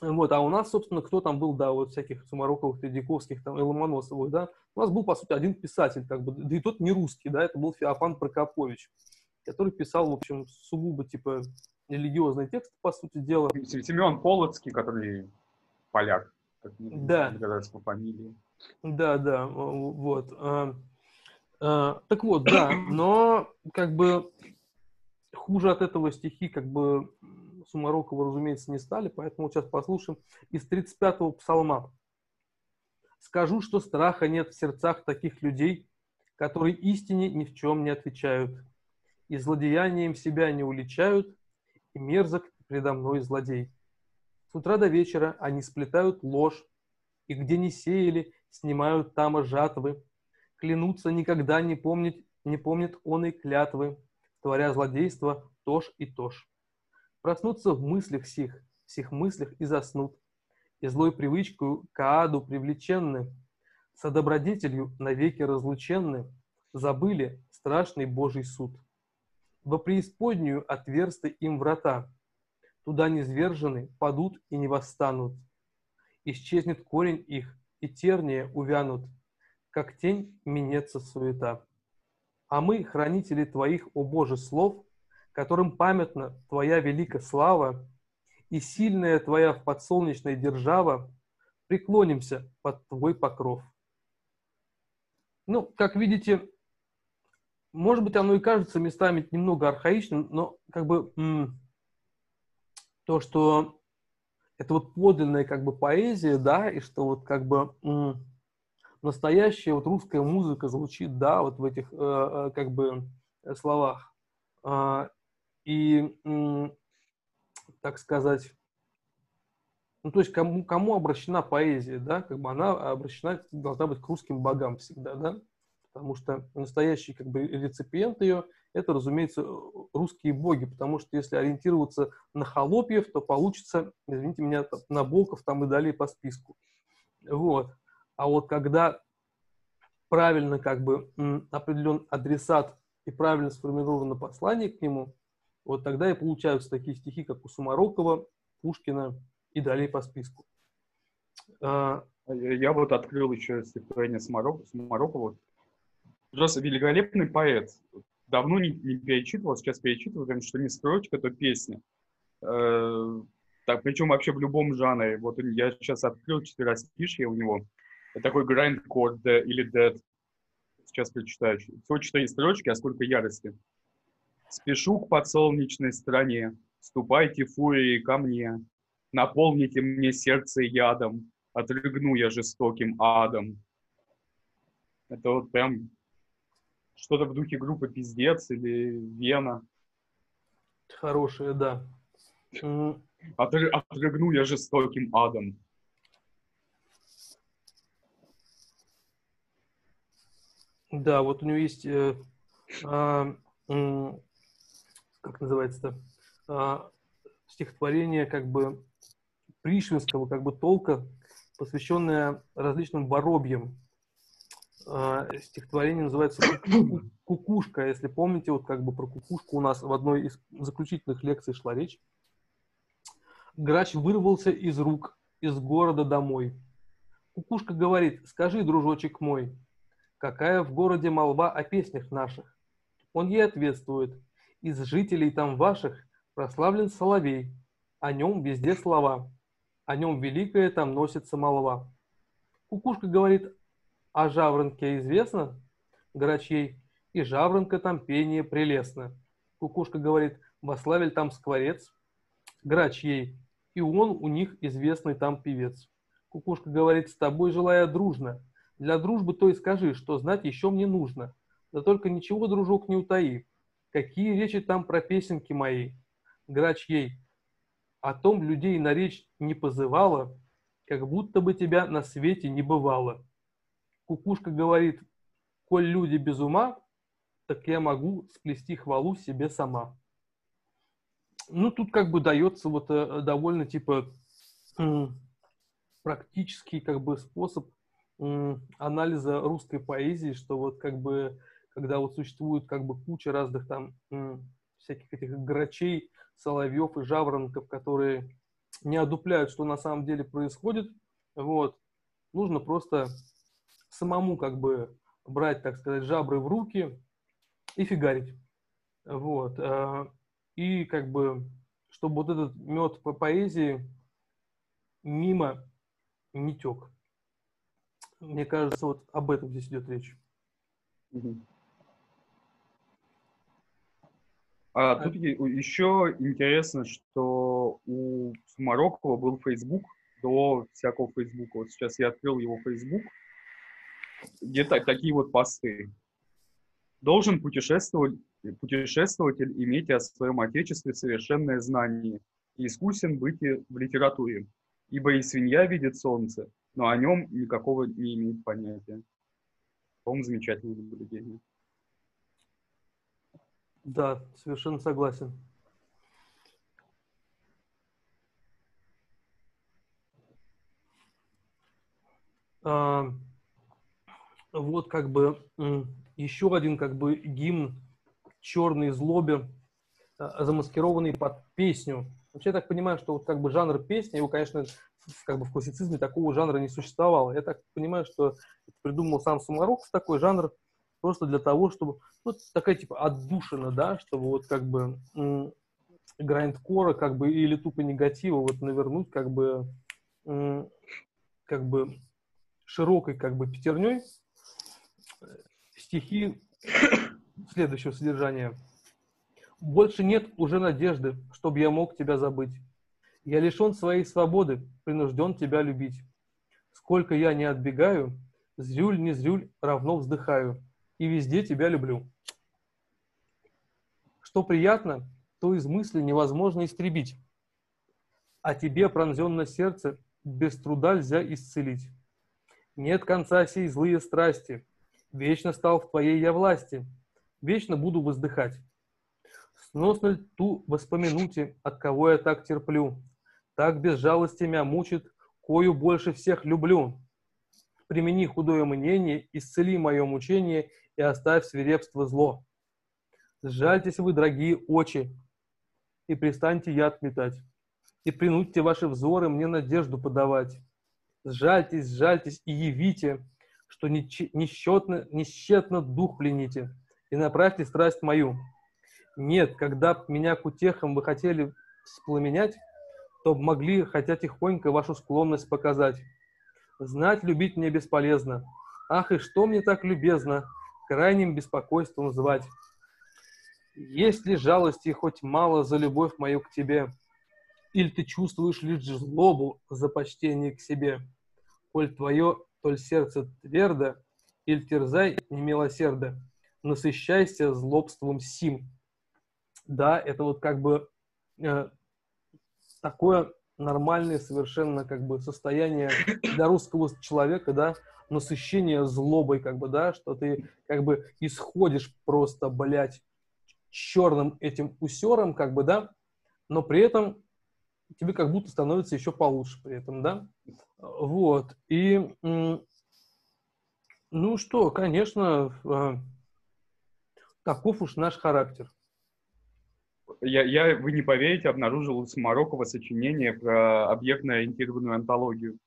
Вот, а у нас, собственно, кто там был, да, вот всяких Сумароковых, Тредьяковских, там, и Ломоносовых, да, у нас был, по сути, один писатель, как бы, да и тот не русский, да, это был Феофан Прокопович, который писал, в общем, сугубо, типа, религиозный текст, по сути дела. Семен Полоцкий, который поляк, как да. По фамилии. Да, да, вот. Так вот, да, но, как бы, хуже от этого стихи, как бы, Сумарокова, разумеется, не стали, поэтому сейчас послушаем из 35-го псалма. «Скажу, что страха нет в сердцах таких людей, которые истине ни в чем не отвечают, и злодеянием себя не уличают, и мерзок предо мной злодей. С утра до вечера они сплетают ложь, и где не сеяли, снимают тамо жатвы, клянутся никогда не помнит он и клятвы, творя злодейство тож и тож. Проснутся в мыслях сих, всех мыслях и заснут, и злой привычкою к аду привлеченны, со добродетелью навеки разлученны, забыли страшный Божий суд. Во преисподнюю отверсты им врата, туда низвержены, падут и не восстанут. Исчезнет корень их, и терния увянут, как тень менется суета. А мы, хранители Твоих, о Боже, слов, которым памятна Твоя велика слава и сильная Твоя в подсолнечной держава, преклонимся под Твой покров». Ну, как видите, может быть, оно и кажется местами немного архаичным, но как бы то, что это вот подлинная как бы поэзия, да, и что вот как бы... настоящая вот русская музыка звучит, да, вот в этих как бы словах. Так сказать, ну, то есть кому обращена поэзия, да, как бы она обращена, должна быть к русским богам всегда, да, потому что настоящий как бы реципиент ее, это, разумеется, русские боги, потому что если ориентироваться на холопьев, то получится, извините меня, Набоков там и далее по списку. Вот. А вот когда правильно как бы определен адресат и правильно сформировано послание к нему, вот тогда и получаются такие стихи, как у Сумарокова, Пушкина и далее по списку. Я вот открыл еще стихотворение Сумарокова. Просто великолепный поэт. Давно не перечитывал, сейчас перечитываю, потому что не строчка, то песня. Так, причем вообще в любом жанре. Вот я сейчас открыл 4 стишья у него. Это такой грайндкор или дэд. Сейчас прочитаю. Всего 4 строчки, а сколько ярости. «Спешу к подсолнечной стране, ступайте фурии ко мне, наполните мне сердце ядом, отрыгну я жестоким адом». Это вот прям что-то в духе группы «Пиздец» или «Вена». хорошие, да. Отрыгну я жестоким адом. Да, вот у него есть, как называется-то, стихотворение как бы пришвинского как бы толка, посвященное различным воробьям. Стихотворение называется «Кукушка». Если помните, вот как бы про кукушку у нас в одной из заключительных лекций шла речь. Грач вырвался из рук, из города домой. Кукушка говорит: «Скажи, дружочек мой, какая в городе молва о песнях наших?» Он ей ответствует: «Из жителей там ваших прославлен соловей, о нем везде слова, о нем великая там носится молва». Кукушка говорит: «А жаворонке известно?» Грач ей: «И жаворонка там пение прелестно». Кукушка говорит: «Вославель там скворец». Грач ей: «И он у них известный там певец». Кукушка говорит: «С тобой желая дружно, для дружбы той скажи, что знать еще мне нужно. Да только ничего, дружок, не утаи, какие речи там про песенки мои». Грач ей: «О том людей на речь не позывала, как будто бы тебя на свете не бывало». Кукушка говорит: «Коль люди без ума, так я могу сплести хвалу себе сама». Ну, тут как бы дается вот довольно, типа, практический, как бы, способ анализа русской поэзии, что вот, как бы, когда вот существует, как бы, куча разных там всяких этих грачей, соловьев и жаворонков, которые не одупляют, что на самом деле происходит, вот, нужно просто самому, как бы, брать, так сказать, жабры в руки и фигарить, вот. И, как бы, чтобы вот этот мед по поэзии мимо не тек. Мне кажется, вот об этом здесь идет речь. Тут еще интересно, что у Сумарокова был Facebook до всякого Фейсбука. Вот сейчас я открыл его Facebook, где такие вот посты. Должен путешествователь иметь о своем отечестве совершенное знание и искусен быть в литературе, ибо и свинья видит солнце, но о нем никакого не имеет понятия. По-моему, замечательное наблюдение. Да, совершенно согласен. Вот как бы еще один как бы гимн «Черной злобе», замаскированный под песню. Вообще, я так понимаю, что вот как бы жанр песни, его, конечно, как бы в классицизме такого жанра не существовало. Я так понимаю, что придумал сам Сумароков такой жанр просто для того, чтобы, ну, такая типа отдушина, да, чтобы вот как бы грайндкора как бы или тупо негатива вот навернуть как бы широкой как бы пятерней стихи следующего содержания. «Больше нет уже надежды, чтобы я мог тебя забыть. Я лишен своей свободы, принужден тебя любить. Сколько я не отбегаю, зрюль, не зрюль, равно вздыхаю, и везде тебя люблю. Что приятно, то из мысли невозможно истребить, а тебе пронзенное сердце без труда нельзя исцелить. Нет конца сей злые страсти, вечно стал в твоей я власти, вечно буду воздыхать. Сносно ль ту воспомянути, от кого я так терплю? Так без жалости меня мучит, кою больше всех люблю. Примени худое мнение, исцели мое мучение и оставь свирепство зло. Сжальтесь вы, дорогие очи, и пристаньте я отметать, и принудьте ваши взоры мне надежду подавать. Сжальтесь, сжальтесь и явите, что несчетно дух плените, и направьте страсть мою. Нет, когда б меня к утехам вы хотели вспламенять, то б могли, хотя тихонько, вашу склонность показать. Знать, любить мне бесполезно. Ах, и что мне так любезно крайним беспокойством звать? Есть ли жалости хоть мало за любовь мою к тебе? Или ты чувствуешь лишь злобу за почтение к себе? Коль твое... толь сердце твердо, иль терзай немилосердо, насыщайся злобством сим». Да, это вот как бы такое нормальное совершенно как бы состояние для русского человека, да, насыщение злобой, как бы, да, что ты как бы исходишь просто, блядь, черным этим усером, как бы, да, но при этом тебе как будто становится еще получше при этом, да, вот, и, ну что, конечно, таков уж наш характер. Я, вы не поверите, обнаружил у Сумарокова сочинение про объектно-ориентированную антологию.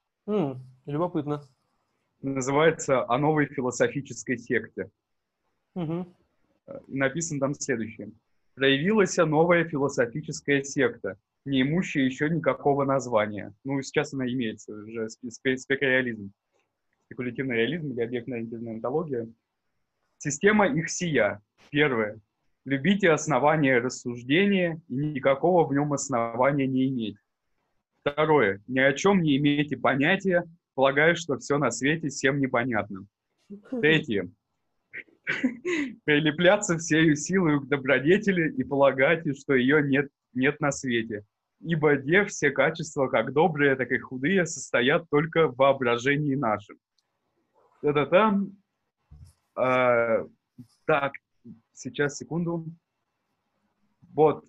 Любопытно. Называется «О новой философической секте». Угу. Написано там следующее. «Проявилась новая философическая секта, не имущая еще никакого названия». Ну, сейчас она имеется уже, спекреализм. Спекулятивный реализм или объектно-ориентированная антология. «Система их сия. Первое. Любите основание рассуждения, и никакого в нем основания не иметь. Второе. Ни о чем не имейте понятия, полагаю, что все на свете всем непонятно. Третье. Прилепляться всею силою к добродетели и полагайте, что ее нет на свете. Ибо где все качества, как добрые, так и худые, состоят только в воображении нашем». Так, сейчас, секунду. Вот.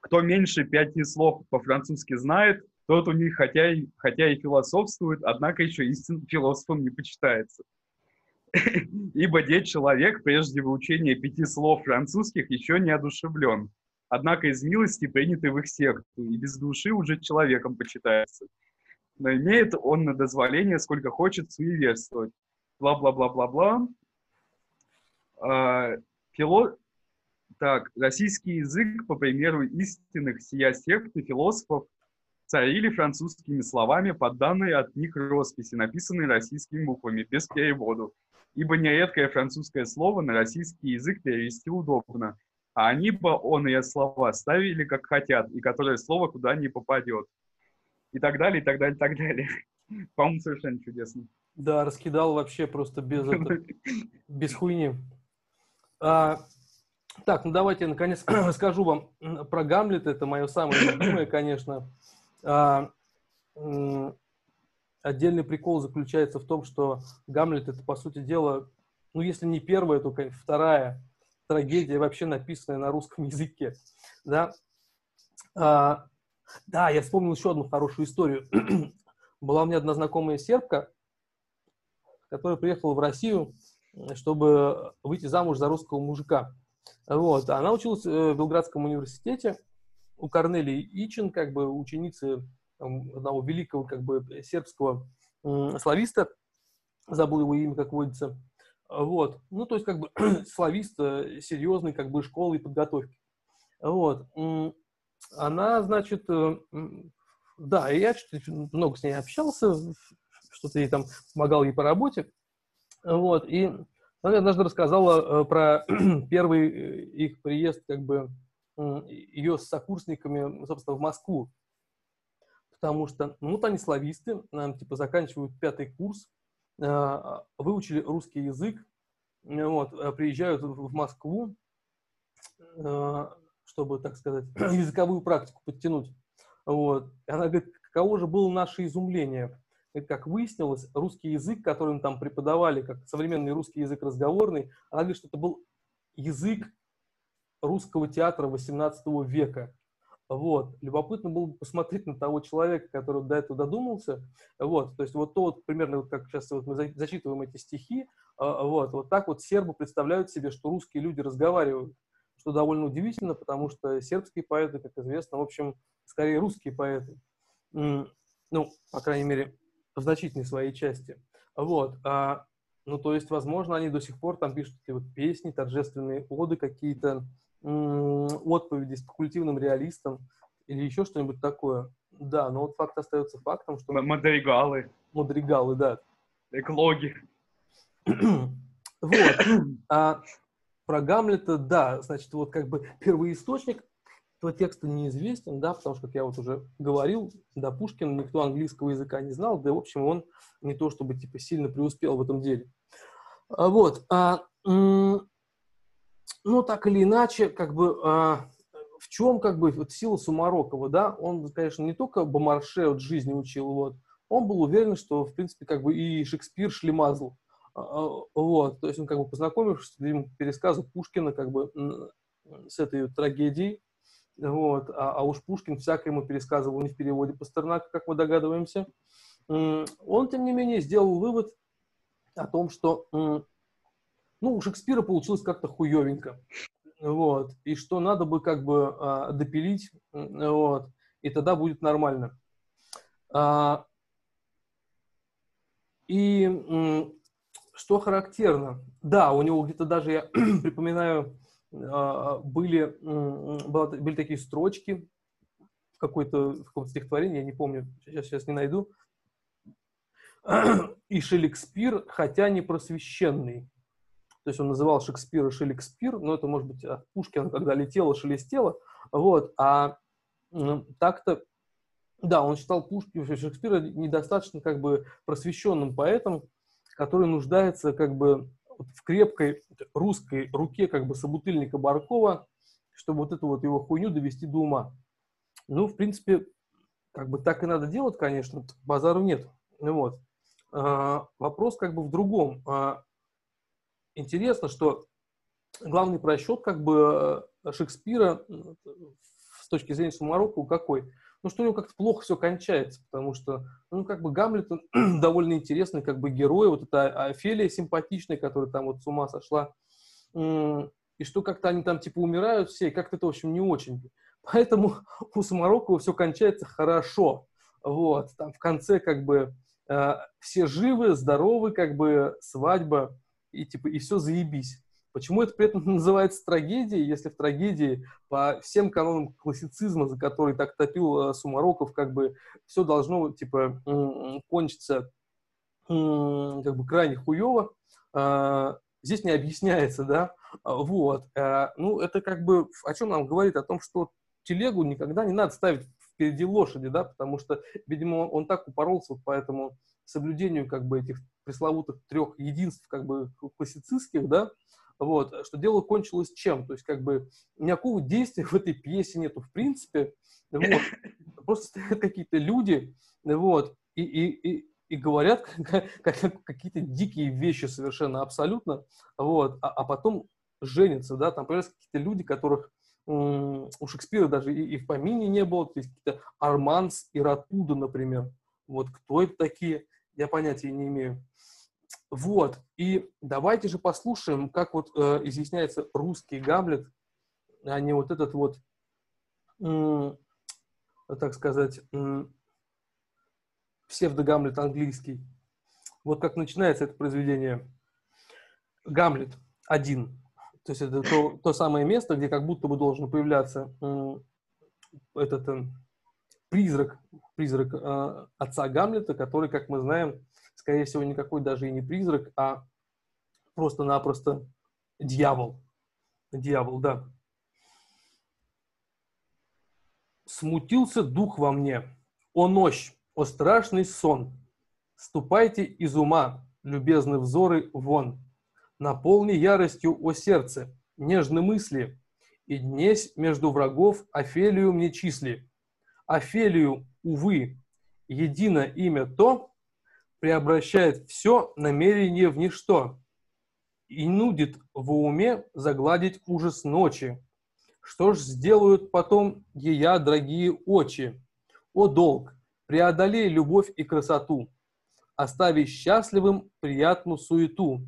«Кто меньше 5 слов по-французски знает, тот у них хотя и философствует, однако еще истинным философом не почитается. Ибо дед человек прежде выучения 5 слов французских еще не одушевлен, однако из милости приняты в их секту, и без души уже человеком почитается. Но имеет он на дозволение, сколько хочет, суеверствовать. Бла-бла-бла-бла-бла. Так, российский язык, по примеру истинных сия секты философов, царили французскими словами под данные от них росписи, написанные российскими буквами, без перевода, ибо нередкое французское слово на российский язык перевести удобно, а они бы он и слова ставили как хотят, и которое слово куда не попадет». И так далее, и так далее, и так далее. По-моему, совершенно чудесно. Да, раскидал вообще просто без хуйни. Так, ну давайте я наконец расскажу вам про Гамлета. Это мое самое любимое, конечно. Отдельный прикол заключается в том, что Гамлет — это, по сути дела, ну, если не первая, то вторая трагедия, вообще написанная на русском языке. Да, да, я вспомнил еще одну хорошую историю. Была у меня одна знакомая сербка, которая приехала в Россию, чтобы выйти замуж за русского мужика. Вот. Она училась в Белградском университете у Корнелии Ичин, как бы ученицы одного великого как бы сербского слависта, забыл его имя, как водится. Вот. Ну, то есть как бы славист серьезной как бы школы и подготовки. Вот. Она, значит, да, я чуть-чуть много с ней общался, что-то ей там помогал ей по работе. Вот, и она однажды рассказала про первый их приезд, как бы, ее с сокурсниками, собственно, в Москву. Потому что, ну, вот они слависты, типа, заканчивают 5-й курс, выучили русский язык, вот, приезжают в Москву, чтобы, так сказать, языковую практику подтянуть. Вот. И она говорит, каково же было наше изумление. Как выяснилось, русский язык, который им там преподавали, как современный русский язык разговорный, она говорит, что это был язык русского театра XVIII века. Вот. Любопытно было бы посмотреть на того человека, который до этого додумался. Вот. То есть вот то, вот, примерно, вот как сейчас вот мы зачитываем эти стихи, вот, вот так вот сербы представляют себе, что русские люди разговаривают, что довольно удивительно, потому что сербские поэты, как известно, в общем, скорее русские поэты. Ну, по крайней мере, в значительной своей части. Вот. Ну, то есть, возможно, они до сих пор там пишут такие вот песни, торжественные оды, какие-то отповеди спекулятивным реалистам или еще что-нибудь такое. Да, но вот факт остается фактом, что... Мадригалы. Мадригалы, да. Эклоги. Вот. Про Гамлета, да, значит, вот как бы первоисточник этого текста неизвестен, да, потому что, как я вот уже говорил, до Пушкина никто английского языка не знал, да и, в общем, он не то чтобы, типа, сильно преуспел в этом деле. Вот. Ну, так или иначе, как бы в чем как бы вот сила Сумарокова, да, он, конечно, не только Бомарше от жизни учил, вот, он был уверен, что, в принципе, как бы и Шекспир шлемазл, вот, то есть он, как бы, познакомившись с пересказом Пушкина, как бы, с этой трагедией, вот, а уж Пушкин всякое ему пересказывал не в переводе Пастернака, как мы догадываемся, он, тем не менее, сделал вывод о том, что, ну, у Шекспира получилось как-то хуевенько, вот, и что надо бы, как бы, допилить, вот, и тогда будет нормально. И что характерно, да, у него где-то даже, я припоминаю, были такие строчки в каком-то стихотворении, я не помню, сейчас не найду, и Шекспир, хотя не просвещенный. То есть он называл Шекспира Шекспир, но это, может быть, от Пушкина, когда летело, шелестело. Вот, а так-то, да, он считал Шекспира недостаточно, как бы, просвещенным поэтом, который нуждается, как бы, в крепкой русской руке, как бы, собутыльника Баркова, чтобы вот эту вот его хуйню довести до ума. Ну, в принципе, как бы так и надо делать, конечно, базару нет. Вот. Вопрос, как бы, в другом. Интересно, что главный просчет, как бы, Шекспира с точки зрения Сумарокова какой? Ну, что у него как-то плохо все кончается, потому что, ну, как бы, Гамлет довольно интересный, как бы, герой, вот эта Офелия симпатичная, которая там вот с ума сошла, и что как-то они там типа умирают все, как-то это, в общем, не очень. Поэтому у Сумарокова все кончается хорошо, вот, там в конце, как бы, все живы, здоровы, как бы, свадьба, и типа, и все заебись. Почему это при этом называется трагедией, если в трагедии по всем канонам классицизма, за который так топил Сумароков, как бы все должно, типа, кончиться, как бы, крайне хуево, здесь не объясняется, да, вот. Ну, это, как бы, о чем нам говорит? О том, что телегу никогда не надо ставить впереди лошади, да, потому что, видимо, он так упоролся по этому соблюдению, как бы, этих пресловутых трех единств, как бы, классицистских, да, вот, что дело кончилось чем? То есть, как бы, никакого действия в этой пьесе нету, в принципе, вот, просто стоят какие-то люди, вот, и говорят какие-то дикие вещи совершенно, абсолютно, вот, а потом женятся, да, там появляются какие-то люди, которых у Шекспира даже и в помине не было, то есть, какие-то Арманс и Ратуда, например, вот, кто это такие? Я понятия не имею. Вот. И давайте же послушаем, как вот изъясняется русский Гамлет, а не вот этот вот, так сказать, псевдо-Гамлет английский. Вот как начинается это произведение. Гамлет один. То есть это то самое место, где как будто бы должен появляться этот... призрак отца Гамлета, который, как мы знаем, скорее всего, никакой даже и не призрак, а просто-напросто дьявол. Дьявол, да. «Смутился дух во мне. О ночь, о страшный сон! Ступайте из ума, любезны взоры, вон! Наполни яростью, о сердце, нежны мысли, и днесь между врагов Офелию мне числи. Офелию, увы, едино имя то, преобращает все намерение в ничто и нудит во уме загладить ужас ночи. Что ж сделают потом ея дорогие очи? О долг, преодолей любовь и красоту, остави счастливым приятную суету.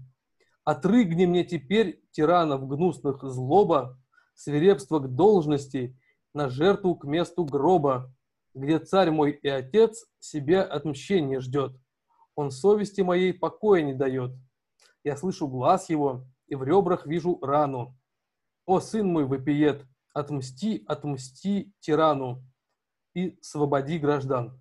Отрыгни мне теперь тиранов гнусных злоба, свирепство к должности, на жертву к месту гроба, где царь мой и отец себе отмщение ждет. Он совести моей покоя не дает. Я слышу глаз его, и в ребрах вижу рану. О, сын мой вопиет, отмсти, отмсти тирану и свободи граждан».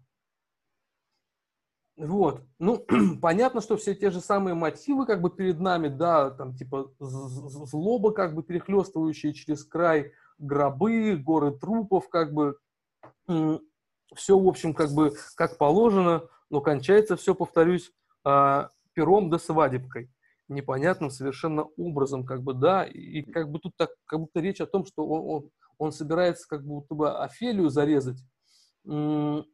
Вот. Ну, понятно, что все те же самые мотивы, как бы, перед нами, да, там, типа, злоба, как бы, перехлестывающая через край, гробы, горы трупов, как бы, все, в общем, как бы, как положено, но кончается все, повторюсь, пером да свадебкой. Непонятным совершенно образом, как бы, да, и как бы тут так, как будто речь о том, что он, он собирается как будто бы Офелию зарезать. Ну,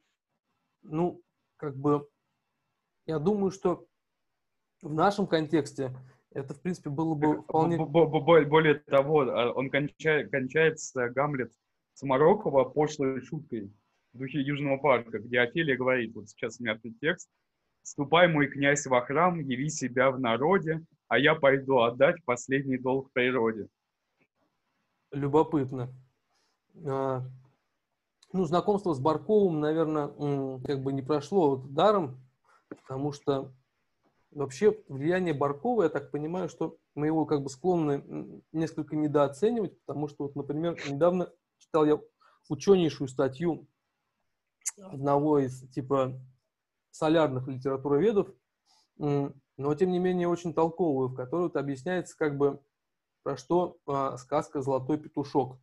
как бы, я думаю, что в нашем контексте это, в принципе, было бы вполне... Более того, он кончается, Гамлет, Сумарокова пошлой шуткой в духе Южного парка, где Офелия говорит, вот сейчас мятный текст: «Ступай, мой князь, во храм, яви себя в народе, а я пойду отдать последний долг природе». Любопытно. Ну, знакомство с Барковым, наверное, как бы не прошло даром, потому что вообще влияние Баркова, я так понимаю, что мы его как бы склонны несколько недооценивать, потому что, вот, например, недавно читал я ученейшую статью одного из, типа, солярных литературоведов, но, тем не менее, очень толковую, в которой вот объясняется, как бы, про что сказка «Золотой петушок».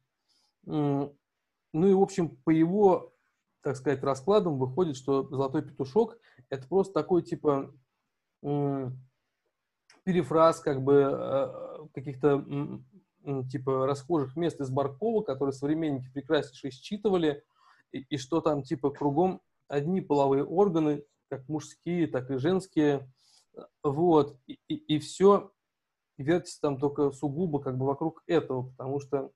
Ну и, в общем, по его, так сказать, раскладам выходит, что «Золотой петушок» — это просто такой, типа, перефраз, как бы, каких-то, типа, расхожих мест из Баркова, которые современники прекраснейше считывали, и что там, типа, кругом одни половые органы, как мужские, так и женские, вот, и все вертится там только сугубо, как бы, вокруг этого, потому что,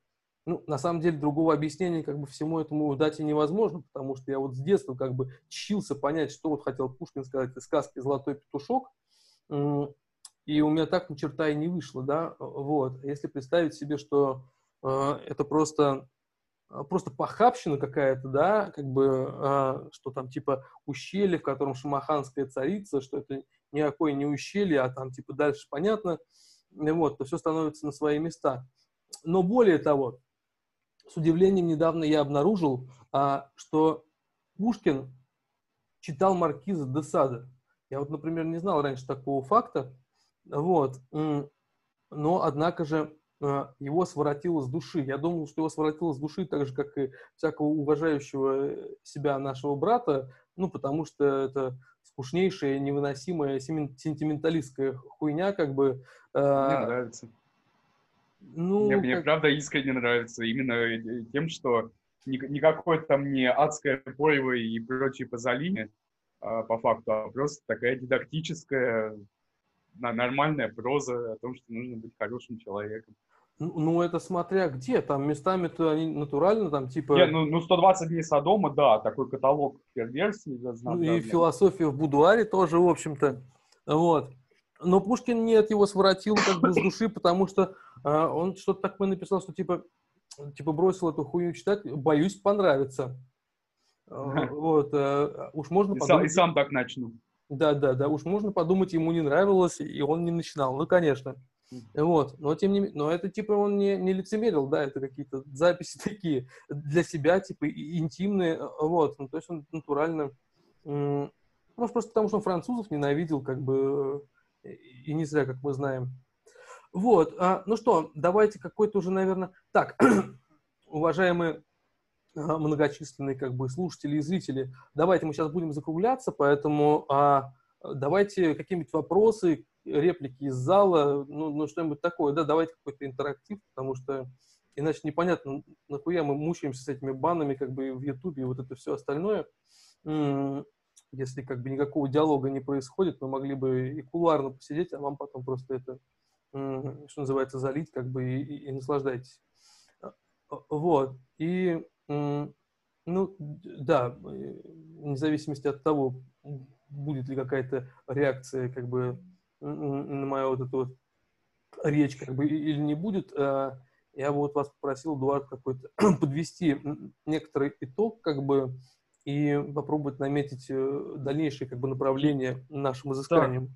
ну, на самом деле, другого объяснения, как бы, всему этому дать и невозможно, потому что я вот с детства, как бы, чился понять, что вот хотел Пушкин сказать из сказки «Золотой петушок», и у меня так ни черта и не вышло, да, вот. Если представить себе, что это просто похабщина какая-то, да, как бы, что там, типа, ущелье, в котором шамаханская царица, что это никакое не ущелье, а там, типа, дальше понятно, вот, то все становится на свои места. Но более того, с удивлением недавно я обнаружил, что Пушкин читал маркиза де Сада. Я вот, например, не знал раньше такого факта, вот, но, однако же, его своротило с души. Я думал, что его своротило с души так же, как и всякого уважающего себя нашего брата, ну, потому что это скучнейшая, невыносимая сентименталистская хуйня, как бы. Мне нравится. Ну, мне правда искренне нравится именно тем, что никакое там не адское пойло и прочие пазолини по факту, а просто такая дидактическая, нормальная проза о том, что нужно быть хорошим человеком. Ну, это смотря где, там местами-то они натурально, там, типа... Нет, ну, 120 дней Содома, да, такой каталог перверсий. Ну, и философия в будуаре тоже, в общем-то, вот. Но Пушкин, нет, его своротил как бы с души, потому что он что-то такое написал, что типа бросил эту хуйню читать, боюсь понравится. Вот, уж можно подумать... И сам так начну. Да, уж можно подумать, ему не нравилось, и он не начинал, ну, конечно. Вот, но тем не менее, но это, типа, он не лицемерил, да, это какие-то записи такие для себя, типа, интимные, вот, ну, то есть он натурально, ну, просто потому, что он французов ненавидел, как бы, и не зря, как мы знаем. Вот, ну что, давайте какой-то уже, наверное, так, уважаемые многочисленные, как бы, слушатели и зрители, давайте мы сейчас будем закругляться, поэтому давайте какие-нибудь вопросы, реплики из зала, ну что-нибудь такое, да, давайте какой-то интерактив, потому что иначе непонятно, нахуя мы мучаемся с этими банами, как бы, в Ютубе и вот это все остальное. Если, как бы, никакого диалога не происходит, мы могли бы и кулуарно посидеть, а вам потом просто это, что называется, залить, как бы, и наслаждайтесь. Вот, и, ну, да, вне зависимости от того, будет ли какая-то реакция, как бы, на мою вот эту вот речь, как бы, или не будет, я вот вас попросил, Эдуард, какой-то подвести некоторый итог, как бы, и попробовать наметить дальнейшие, как бы, направления нашим изысканиям.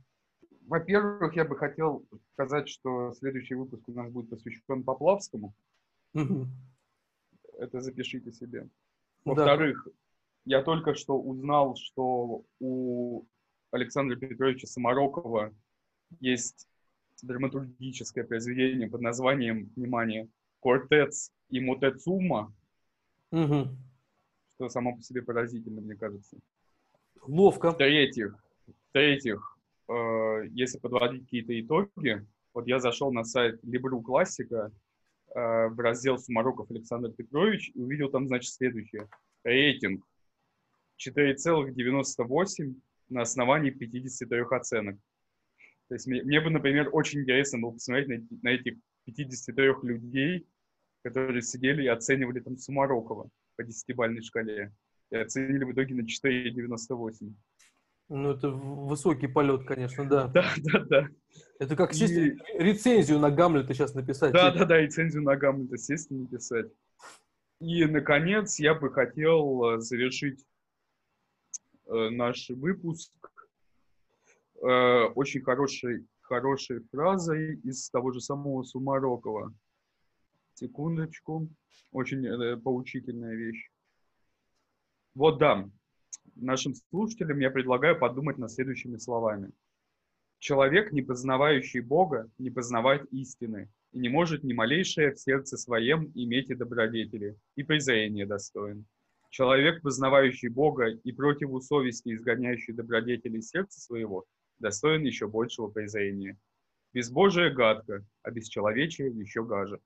Так, во-первых, я бы хотел сказать, что следующий выпуск у нас будет посвящен Поплавскому. Угу. Это запишите себе. Во-вторых, да, я только что узнал, что у Александра Петровича Сумарокова есть драматургическое произведение под названием, внимание, «Кортец и Мотецума». Угу. Что само по себе поразительно, мне кажется. Ловко. В-третьих, если подводить какие-то итоги, вот я зашел на сайт Либру Классика, в раздел «Сумароков Александр Петрович» и увидел там, значит, следующее. Рейтинг 4,98 на основании 53 оценок. То есть мне бы, например, очень интересно было посмотреть на этих 53 людей, которые сидели и оценивали там Сумарокова по 10-бальной шкале. И оценили в итоге на 4,98. Ну, это высокий полет, конечно, да. Да. Это как чисто рецензию на Гамлета сейчас написать. Да, рецензию на Гамлета сесть и написать. И, наконец, я бы хотел завершить наш выпуск очень хорошей фразой из того же самого Сумарокова. Секундочку. Очень поучительная вещь. Вот да. Нашим слушателям я предлагаю подумать над следующими словами. Человек, не познавающий Бога, не познавает истины, и не может ни малейшее в сердце своем иметь и добродетели, и презрения достоин. Человек, познавающий Бога и противу совести изгоняющий добродетели сердца своего, достоин еще большего презрения. Безбожие гадко, а бесчеловечие еще гаже.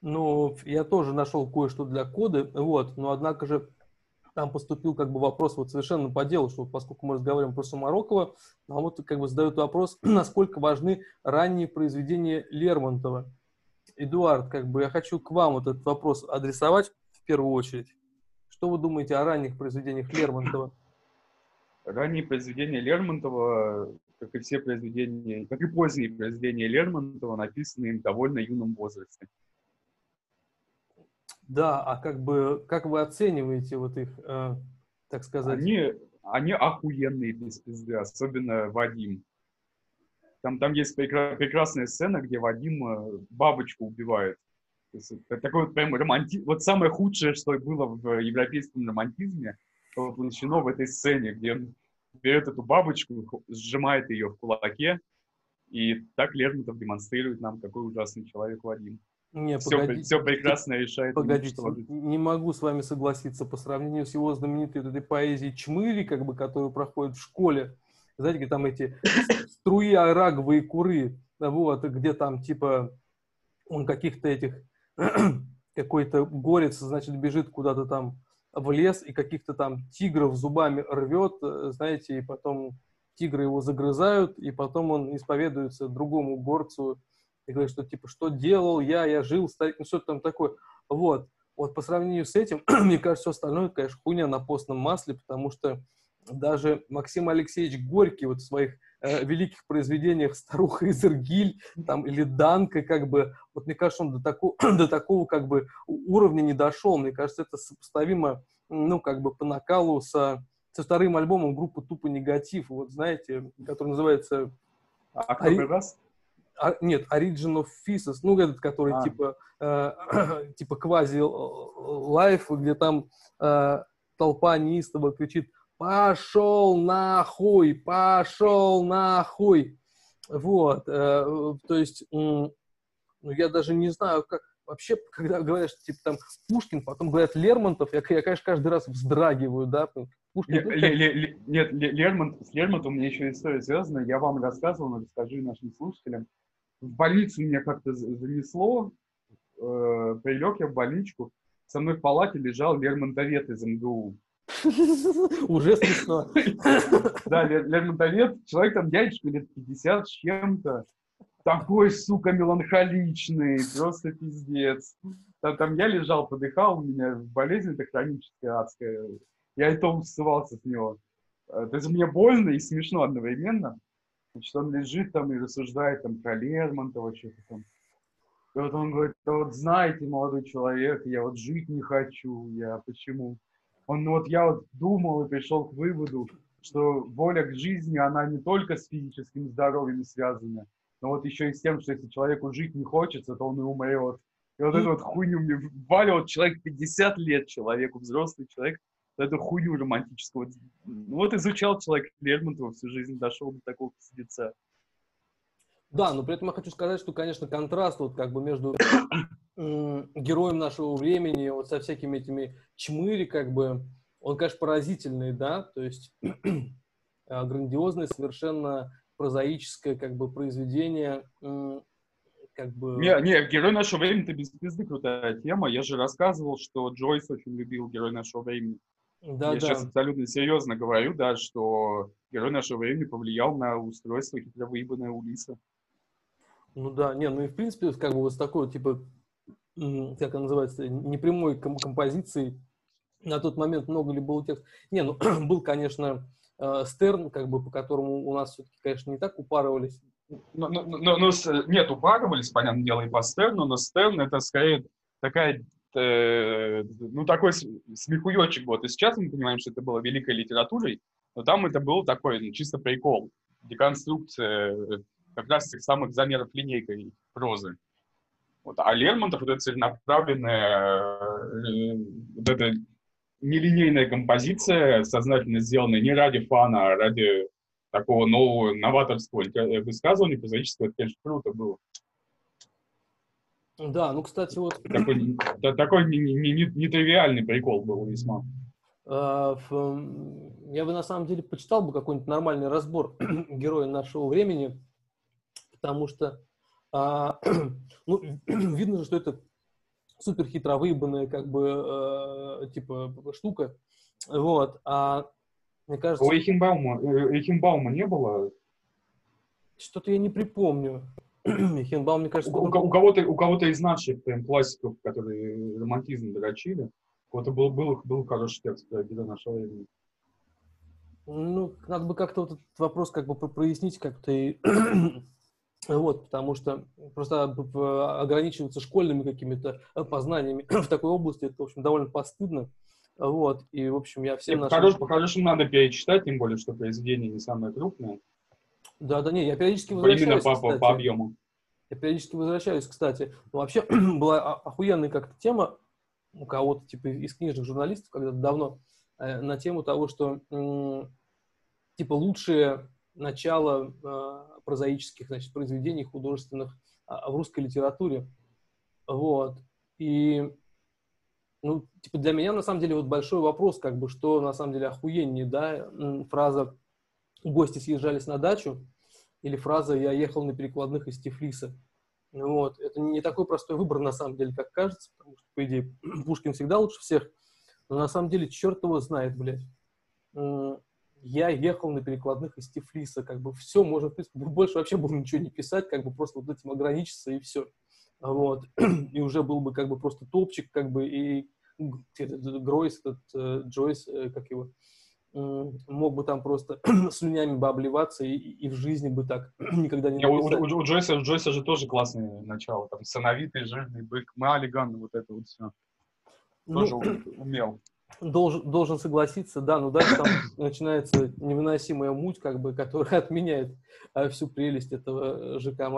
Ну, я тоже нашел кое-что для коды, но однако же там поступил как бы вопрос вот совершенно по делу, что поскольку мы разговариваем про Сумарокова, а вот как бы задают вопрос, насколько важны ранние произведения Лермонтова. Эдуард, как бы я хочу к вам вот этот вопрос адресовать в первую очередь. Что вы думаете о ранних произведениях Лермонтова? Ранние произведения Лермонтова, как и все произведения, как и поздние произведения Лермонтова, написаны им в довольно юном возрасте. Да, а как бы, как вы оцениваете вот их, так сказать? Они охуенные без пизды, особенно Вадим. Там есть прекрасная сцена, где Вадим бабочку убивает. То есть, такой вот прям романтизм. Вот самое худшее, что было в европейском романтизме, воплощено в этой сцене, где он берет эту бабочку, сжимает ее в кулаке, и так Лермонтов демонстрирует нам, какой ужасный человек Вадим. Все прекрасно решает. Погодите, не могу с вами согласиться. По сравнению с его знаменитой этой поэзией «Чмыри», как бы, которую проходит в школе, знаете, там эти струи, раговые куры, где там типа он каких-то этих, какой-то горец, значит, бежит куда-то там в лес и каких-то там тигров зубами рвет, знаете, и потом тигры его загрызают, и потом он исповедуется другому горцу, и говорит, что типа, что делал я жил, старик, ну что-то там такое. Вот по сравнению с этим, мне кажется, все остальное, конечно, хуйня на постном масле, потому что даже Максим Алексеевич Горький вот в своих великих произведениях «Старуха из Иргиль» там, или «Данка», как бы, вот мне кажется, он до такого как бы уровня не дошел. Мне кажется, это сопоставимо, ну, как бы по накалу со вторым альбомом группы «Тупо негатив», вот знаете, который называется... Нет, Origin of Physis, ну, этот, который типа квази-лайф, где там толпа неистово кричит пошел нахуй». То есть, я даже не знаю, как вообще, когда говорят, что типа там Пушкин, потом говорят Лермонтов, я конечно, каждый раз вздрагиваю, да, Пушкин... С Лермонтом у меня еще история связана. Я вам рассказывал, но расскажу нашим слушателям. В больницу меня как-то занесло. Прилег я в больничку. Со мной в палате лежал лермонтовед из МГУ. Уже смешно. Да, лермонтовед. Человек там дядечка лет 50 с чем-то. Такой, сука, меланхоличный. Просто пиздец. Там я лежал, подыхал. У меня болезнь-то хроническая, адская. Я и то всывался с него. То есть мне больно и смешно одновременно. Значит, он лежит там и рассуждает там про Лермонтова, что-то там. И вот он говорит, вот знаете, молодой человек, я вот жить не хочу, я почему? Я вот думал и пришел к выводу, что воля к жизни, она не только с физическим здоровьем связана, но вот еще и с тем, что если человеку жить не хочется, то он и умрет. И вот эту вот хуйню мне вваливал человек 50 лет человеку, взрослый человек, эту хуйню романтическую. Вот изучал человек Лермонтова всю жизнь, дошел до такого пиздеца. Да, но при этом я хочу сказать, что, конечно, контраст вот как бы между героем нашего времени вот со всякими этими чмыри, как бы, он, конечно, поразительный, да, то есть грандиозное, совершенно прозаическое, как бы, произведение, как бы... Не, «Герой нашего времени» — это без пизды крутая тема. Я же рассказывал, что Джойс очень любил «Герой нашего времени». Да, я сейчас абсолютно серьезно говорю, да, что «Герой нашего времени» повлиял на устройство хитровыебанное Улисса. Ну да, не, ну и в принципе, как бы вот с такой, типа, как она называется, непрямой композицией на тот момент много ли было текст? Не, ну был, конечно, Стерн, как бы, по которому у нас все-таки, конечно, не так упарывались. Нет, упарывались, понятное дело, и по Стерну, но Стерн — это скорее такая... ну, такой смехуёчек вот. И сейчас мы понимаем, что это было великой литературой, но там это был такой, ну, чисто прикол, деконструкция как раз тех самых замеров линейкой прозы. Вот. А Лермонтов, вот эта целенаправленная, вот эта нелинейная композиция, сознательно сделанная не ради фана, а ради такого нового, новаторского высказывания прозаического, это, конечно, круто было. Да, ну, кстати, вот... Такой нетривиальный прикол был весьма. Я бы, на самом деле, почитал бы какой-нибудь нормальный разбор героя нашего времени, потому что, ну, видно же, что это супер хитро выебанная, как бы, типа, штука. Вот, а мне кажется... У Эйхенбаума не было? Что-то я не припомню. Эйхенбаум, мне кажется... У кого-то из наших прям классиков, которые романтизм дрочили, у кого-то был хороший текст про «Героя нашего времени». Ну, надо бы как-то вот этот вопрос как бы прояснить как-то и... вот, потому что просто ограничиваться школьными какими-то познаниями в такой области, это, в общем, довольно постыдно. Вот, и, в общем, я всем... По-хорошему надо перечитать, тем более, что произведение не самое крупное. Да, не, я периодически возвращаюсь, по объему. Я периодически возвращаюсь, кстати. Но вообще была охуенная как-то тема у кого-то, типа, из книжных журналистов когда-то давно, на тему того, что, типа, лучшее начало прозаических, значит, произведений художественных в русской литературе. Вот. И, ну, типа, для меня, на самом деле, вот большой вопрос, как бы, что, на самом деле, охуеннее, да, фраза «Гости съезжались на дачу» или фраза «Я ехал на перекладных из Тифлиса». Вот. Это не такой простой выбор, на самом деле, как кажется, потому что, по идее, Пушкин всегда лучше всех, но на самом деле черт его знает, блядь. «Я ехал на перекладных из Тифлиса», как бы все, можно, в принципе, больше вообще было ничего не писать, как бы просто вот этим ограничиться и все. Вот. И уже был бы как бы просто топчик, как бы, и Джойс, как его... мог бы там просто слюнями бы обливаться и в жизни бы так никогда не написать. У Джойса же тоже классное начало. Там «Сыновитый, жирный бык», «Маллиган», вот это вот все. Тоже, ну, умел. Должен согласиться, да, но дальше там начинается невыносимая муть, как бы, которая отменяет всю прелесть этого жука,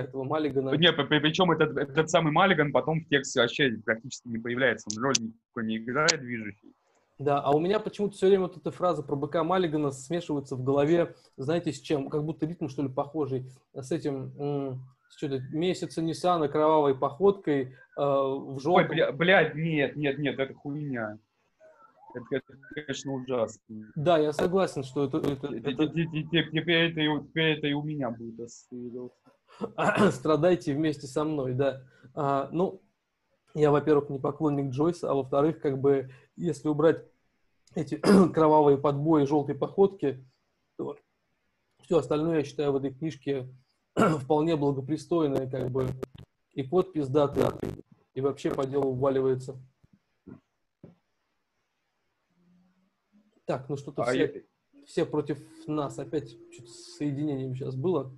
этого Маллигана. Не, причем этот самый Маллиган потом в тексте вообще практически не появляется. Он роль никакой не играет движущий. Да, а у меня почему-то все время вот эта фраза про быка Маллигана смешивается в голове, знаете, с чем? Как будто ритм, что ли, похожий с этим, с что-то «Месяца Ниссана кровавой походкой в жопу». Блядь, нет, это хуйня. Это, конечно, ужасно. Да, я согласен, что это... Теперь это и у меня будет. Страдайте вместе со мной, да. Ну, я, во-первых, не поклонник Джойса, а во-вторых, как бы, если убрать эти кровавые подбои, желтые походки, то все остальное, я считаю, в этой книжке вполне благопристойное, как бы, и кот пиздатый, и вообще по делу вваливается. Так, ну что-то все против нас, опять что-то с соединением сейчас было.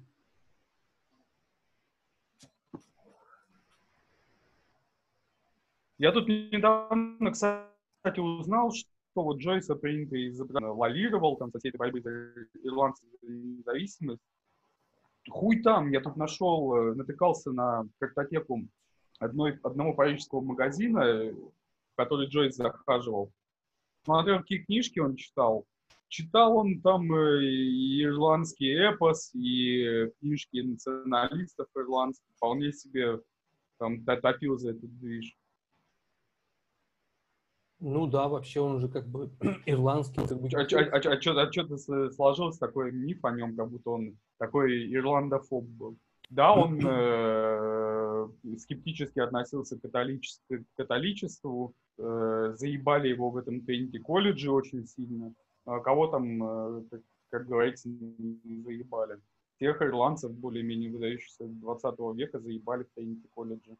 Я тут недавно, кстати, узнал, что вот Джойса принято лавировал там со всей этой борьбы за ирландскую независимость. Хуй там, я тут нашел, натыкался на картотеку одного парижского магазина, в который Джойс захаживал. Смотрел, какие книжки он читал. Читал он там и ирландский эпос, и книжки националистов ирландских. Вполне себе там топил за этот движ. Ну да, вообще он же как бы ирландский. Как бы... А что-то сложился такой миф о нем, как будто он такой ирландофоб был. Да, он скептически относился к католичеству, заебали его в этом Тринити-колледже очень сильно. Кого там, как говорится, заебали? Тех ирландцев, более-менее выдающихся 20 века, заебали в Тринити-колледже.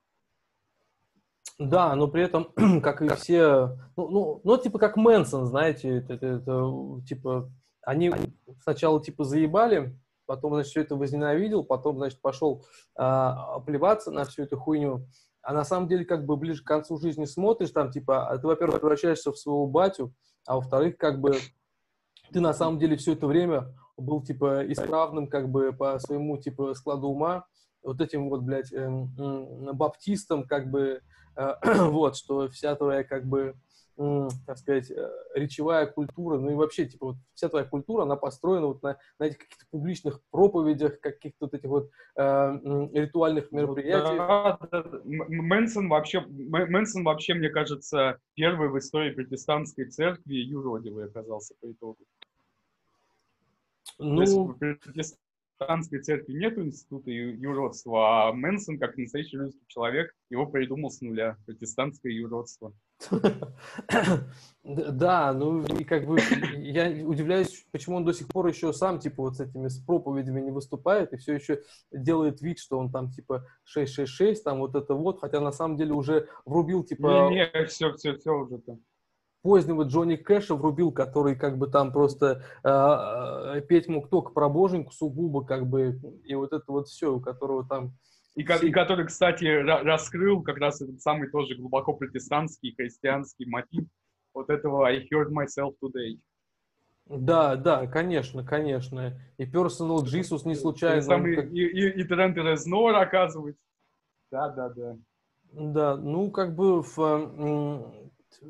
Да, но при этом, как и все... Ну, типа как Мэнсон, знаете, это типа... Они сначала типа заебали, потом, значит, все это возненавидел, потом, значит, пошел плеваться на всю эту хуйню. А на самом деле, как бы ближе к концу жизни смотришь, там, типа, ты, во-первых, превращаешься в своего батю, а во-вторых, как бы, ты на самом деле все это время был, типа, исправным, как бы, по своему, типа, складу ума, вот этим вот, блядь, баптистом, как бы, вот, что вся твоя, как бы, так сказать, речевая культура, ну и вообще, типа, вот вся твоя культура, она построена вот на этих каких-то публичных проповедях, каких-то вот этих вот ритуальных мероприятиях. Да, Мэнсон вообще, мне кажется, первый в истории протестантской церкви юродивый оказался по итогу. Ну... То есть в протестантской церкви нет института юродства, а Мэнсон, как настоящий русский человек, его придумал с нуля, протестантское юродство. Да, ну и как бы я удивляюсь, почему он до сих пор еще сам, типа, вот с этими с проповедями не выступает и все еще делает вид, что он там, типа, 666, там вот это вот, хотя на самом деле уже врубил, типа... Не, все уже там. Позднего Джонни Кэша врубил, который как бы там просто петь мог только про боженьку сугубо, как бы, и вот это вот все, у которого там... И который, кстати, раскрыл как раз этот самый тоже глубоко протестантский, христианский мотив вот этого «I heard myself today». Да, да, конечно, конечно. И «Personal Jesus» не случайно. Самый, как... И «Trent Reznor» оказывается. Да, да, да. Да, ну как бы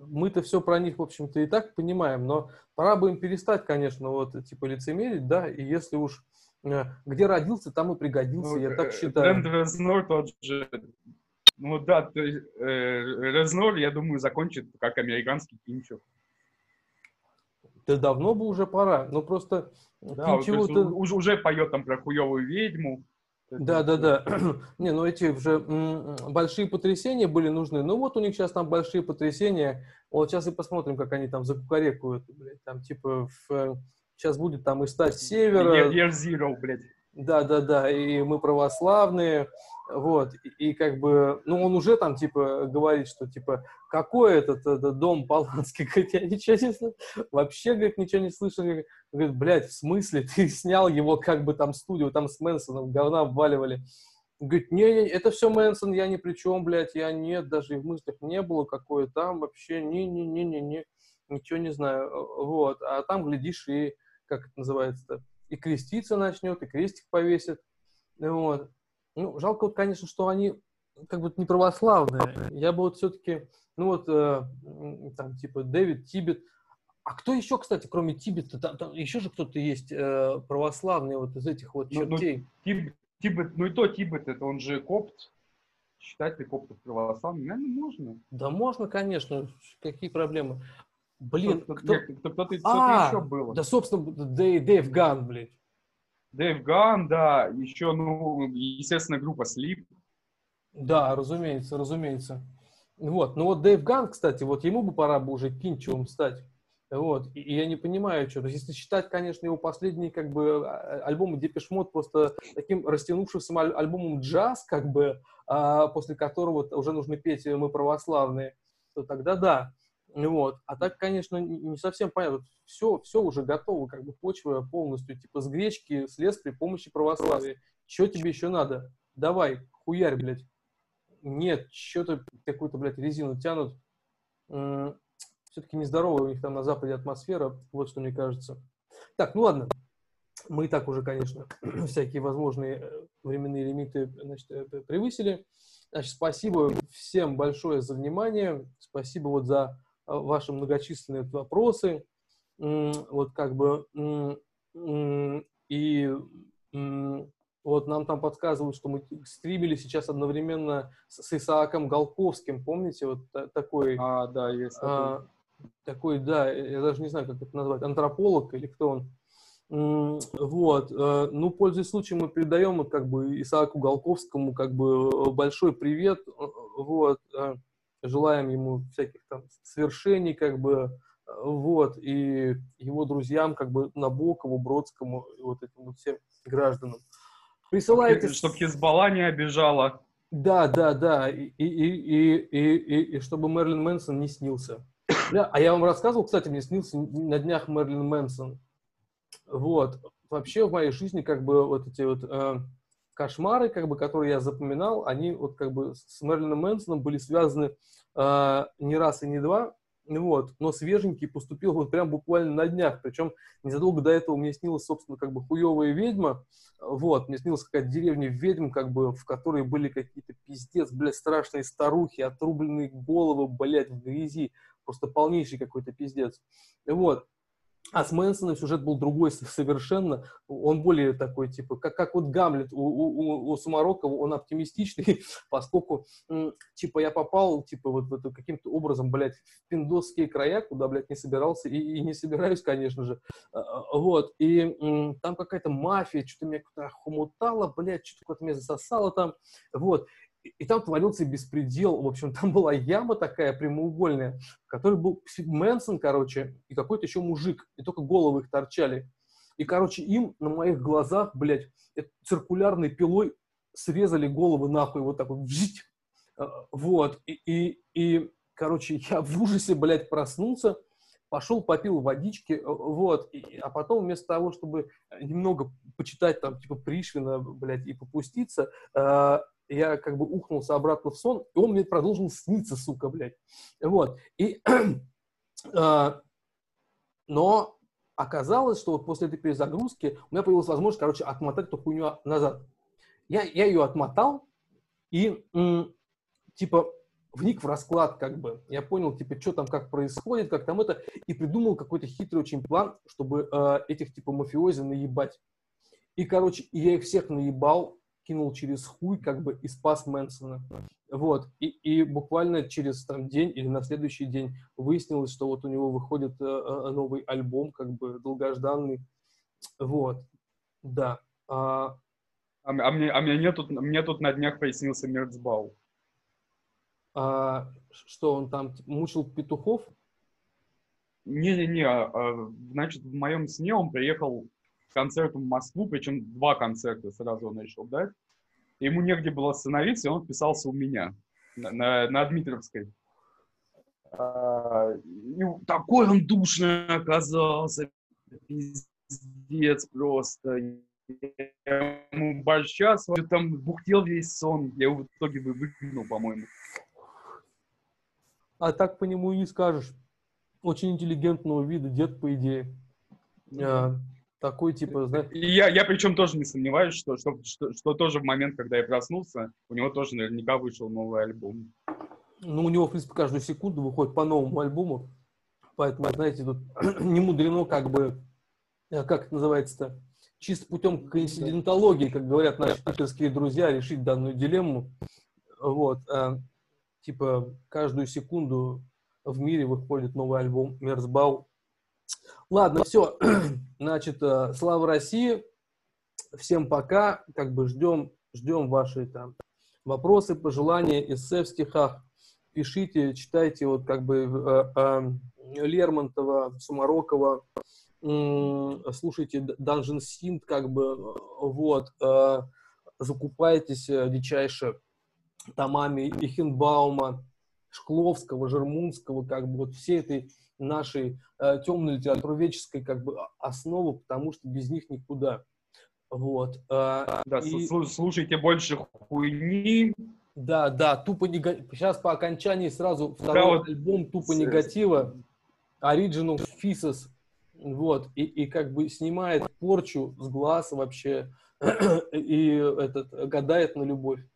мы-то все про них, в общем-то, и так понимаем, но пора бы им перестать, конечно, вот типа лицемерить, да, и если уж где родился, там и пригодился, ну, я так считаю. Тренд Резнор тот же. Ну да, то есть, Резнор, я думаю, закончит как американский Кинчев. Да давно бы уже пора, но просто... Да, Кинчеву-то... уже поет там про хуевую ведьму. Да-да-да. Не, ну эти уже большие потрясения были нужны. Ну вот у них сейчас там большие потрясения. Вот сейчас и посмотрим, как они там закукарекуют. Блядь, там типа в... Сейчас будет там и стать севера. Year Zero, блядь. Да-да-да, и мы православные, вот, и как бы, ну, он уже там, типа, говорит, что, типа, какой этот дом Поланский, говорит, я ничего не слышал, вообще, говорит, ничего не слышал, говорит, блядь, в смысле, ты снял его, как бы, там, студию, там с Мэнсоном говна вваливали, говорит, не, это все Мэнсон, я ни при чем, блядь, я нет, даже и в мыслях не было, какое там, вообще, не-не-не-не-не, ничего не знаю, вот, а там, глядишь, и как это называется-то, и креститься начнет, и крестик повесит. Вот. Ну, жалко, вот, конечно, что они как бы не православные. Я бы вот все-таки, ну вот, там, типа, Дэвид, Тибет. А кто еще, кстати, кроме Тибета, там еще же кто-то есть православный вот из этих вот чертей? Тибет, ну и то Тибет, это он же копт. Считать ли коптов православным? Наверное, можно. Да можно, конечно. Какие проблемы? Блин, кто-то еще было. Да, собственно, Дэйв Ган, блядь. Дэйв Ган, да, еще, ну, естественно, группа Слип. Да, разумеется, разумеется. Вот, ну вот Дэйв Ган, кстати, вот ему бы пора бы уже Кинчевым стать. Вот, и я не понимаю, что. То есть, если считать, конечно, его последний, как бы, альбом Депеш Мод просто таким растянувшимся альбомом джаз, как бы, после которого уже нужно петь «Мы православные», то тогда да. Вот. А так, конечно, не совсем понятно. Все уже готово, как бы почва полностью, типа с гречки слез при помощи православия. Че тебе еще надо? Давай, хуярь, блядь. Нет, что-то какую-то, блядь, резину тянут. Все-таки нездоровая у них там на Западе атмосфера, вот что мне кажется. Так, ну ладно. Мы и так уже, конечно, всякие возможные временные лимиты, значит, превысили. Значит, спасибо всем большое за внимание. Спасибо вот за ваши многочисленные вопросы, вот как бы, и вот нам там подсказывают, что мы стримили сейчас одновременно с Исааком Голковским, помните, вот такой, да, есть такой, да, я даже не знаю, как это назвать, антрополог или кто он, Вот. Ну, пользуясь случаем, мы передаем вот, как бы, Исааку Голковскому как бы, большой привет. Вот. Желаем ему всяких там свершений, как бы, вот, и его друзьям, как бы, Набокову, Бродскому, и вот этим вот всем гражданам. Присылайте... Чтобы Хизбалла не обижала. Да, да, да, и чтобы Мэрилин Мэнсон не снился. А я вам рассказывал, кстати, мне снился на днях Мэрилин Мэнсон. Вот. Вообще в моей жизни, как бы, вот эти вот кошмары, как бы, которые я запоминал, они вот как бы с Мэрилином Мэнсоном были связаны не раз и не два. Вот, но свеженький поступил вот прям буквально на днях, причем незадолго до этого мне снилась, собственно, как бы хуевая ведьма, вот, мне снилась какая-то деревня ведьм, как бы, в которой были какие-то пиздец, блядь, страшные старухи, отрубленные головы, блядь, в грязи, просто полнейший какой-то пиздец, вот. А с Мэнсоном сюжет был другой совершенно, он более такой, типа, как вот Гамлет у Сумарокова, он оптимистичный, поскольку, типа, я попал, типа, вот в эту каким-то образом, блядь, в пиндосские края, куда, блядь, не собирался и не собираюсь, конечно же, вот, и там какая-то мафия, что-то меня куда-то хомутало, блядь, что-то куда-то меня засосало там, вот. И там творился беспредел, в общем, там была яма такая прямоугольная, в которой был Мэнсон, короче, и какой-то еще мужик, и только головы их торчали. И, короче, им на моих глазах, блядь, циркулярной пилой срезали головы нахуй, вот так вот, вжить. Вот, и короче, я в ужасе, блядь, проснулся, пошел, попил водички, вот, а потом вместо того, чтобы немного почитать там, типа, Пришвина, блядь, и попуститься, я как бы ухнулся обратно в сон, и он мне продолжил сниться, сука, блядь. Вот. И, но оказалось, что вот после этой перезагрузки у меня появилась возможность, короче, отмотать эту хуйню назад. Я ее отмотал и, типа, вник в расклад, как бы. Я понял, типа, что там, как происходит, как там это, и придумал какой-то хитрый очень план, чтобы этих, типа, мафиози наебать. И, короче, я их всех наебал, кинул через хуй, как бы, и спас Мэнсона. Вот. И буквально через там день или на следующий день выяснилось, что вот у него выходит новый альбом, как бы, долгожданный. Вот. Да. Мне тут на днях пояснился Мерцбау. Что он там мучил петухов? Не-не-не. Значит, в моем сне он приехал концерт в Москву, причем 2 концерта сразу он решил дать. Ему негде было остановиться, и он вписался у меня на Дмитровской. И такой он душный оказался, пиздец просто. Я ему борща, там бухтел весь сон, я его в итоге выгнал, по-моему. А так по нему и не скажешь. Очень интеллигентного вида дед, по идее. Такой, типа, знаешь... Я причем тоже не сомневаюсь, что тоже в момент, когда я проснулся, у него тоже наверняка вышел новый альбом. Ну, у него, в принципе, каждую секунду выходит по новому альбому. Поэтому, знаете, тут не мудрено, как бы, как это называется-то, чисто путем коинцидентологии, как говорят наши питерские друзья, решить данную дилемму. Вот. Типа, каждую секунду в мире выходит новый альбом Мерцбау. Ладно, все. Значит, слава России. Всем пока. Как бы ждем ваши там вопросы, пожелания, эссе в стихах. Пишите, читайте вот как бы Лермонтова, Сумарокова. Слушайте Dungeon Synth, как бы вот. Закупайтесь дичайше томами Эйхенбаума, Шкловского, Жермунского, как бы вот все этой нашей темной литературоведческой как бы основы, потому что без них никуда. Вот. Да, и... Слушайте больше хуйни. Да, да, тупо негатива. Сейчас по окончании сразу второй альбом тупо негатива. Original Thesis. Вот. И как бы снимает порчу с глаз вообще. И этот гадает на любовь.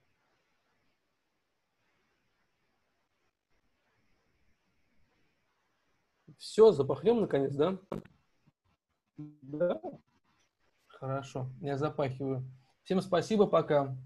Все, запахнем наконец, да? Да. Хорошо, я запахиваю. Всем спасибо, пока.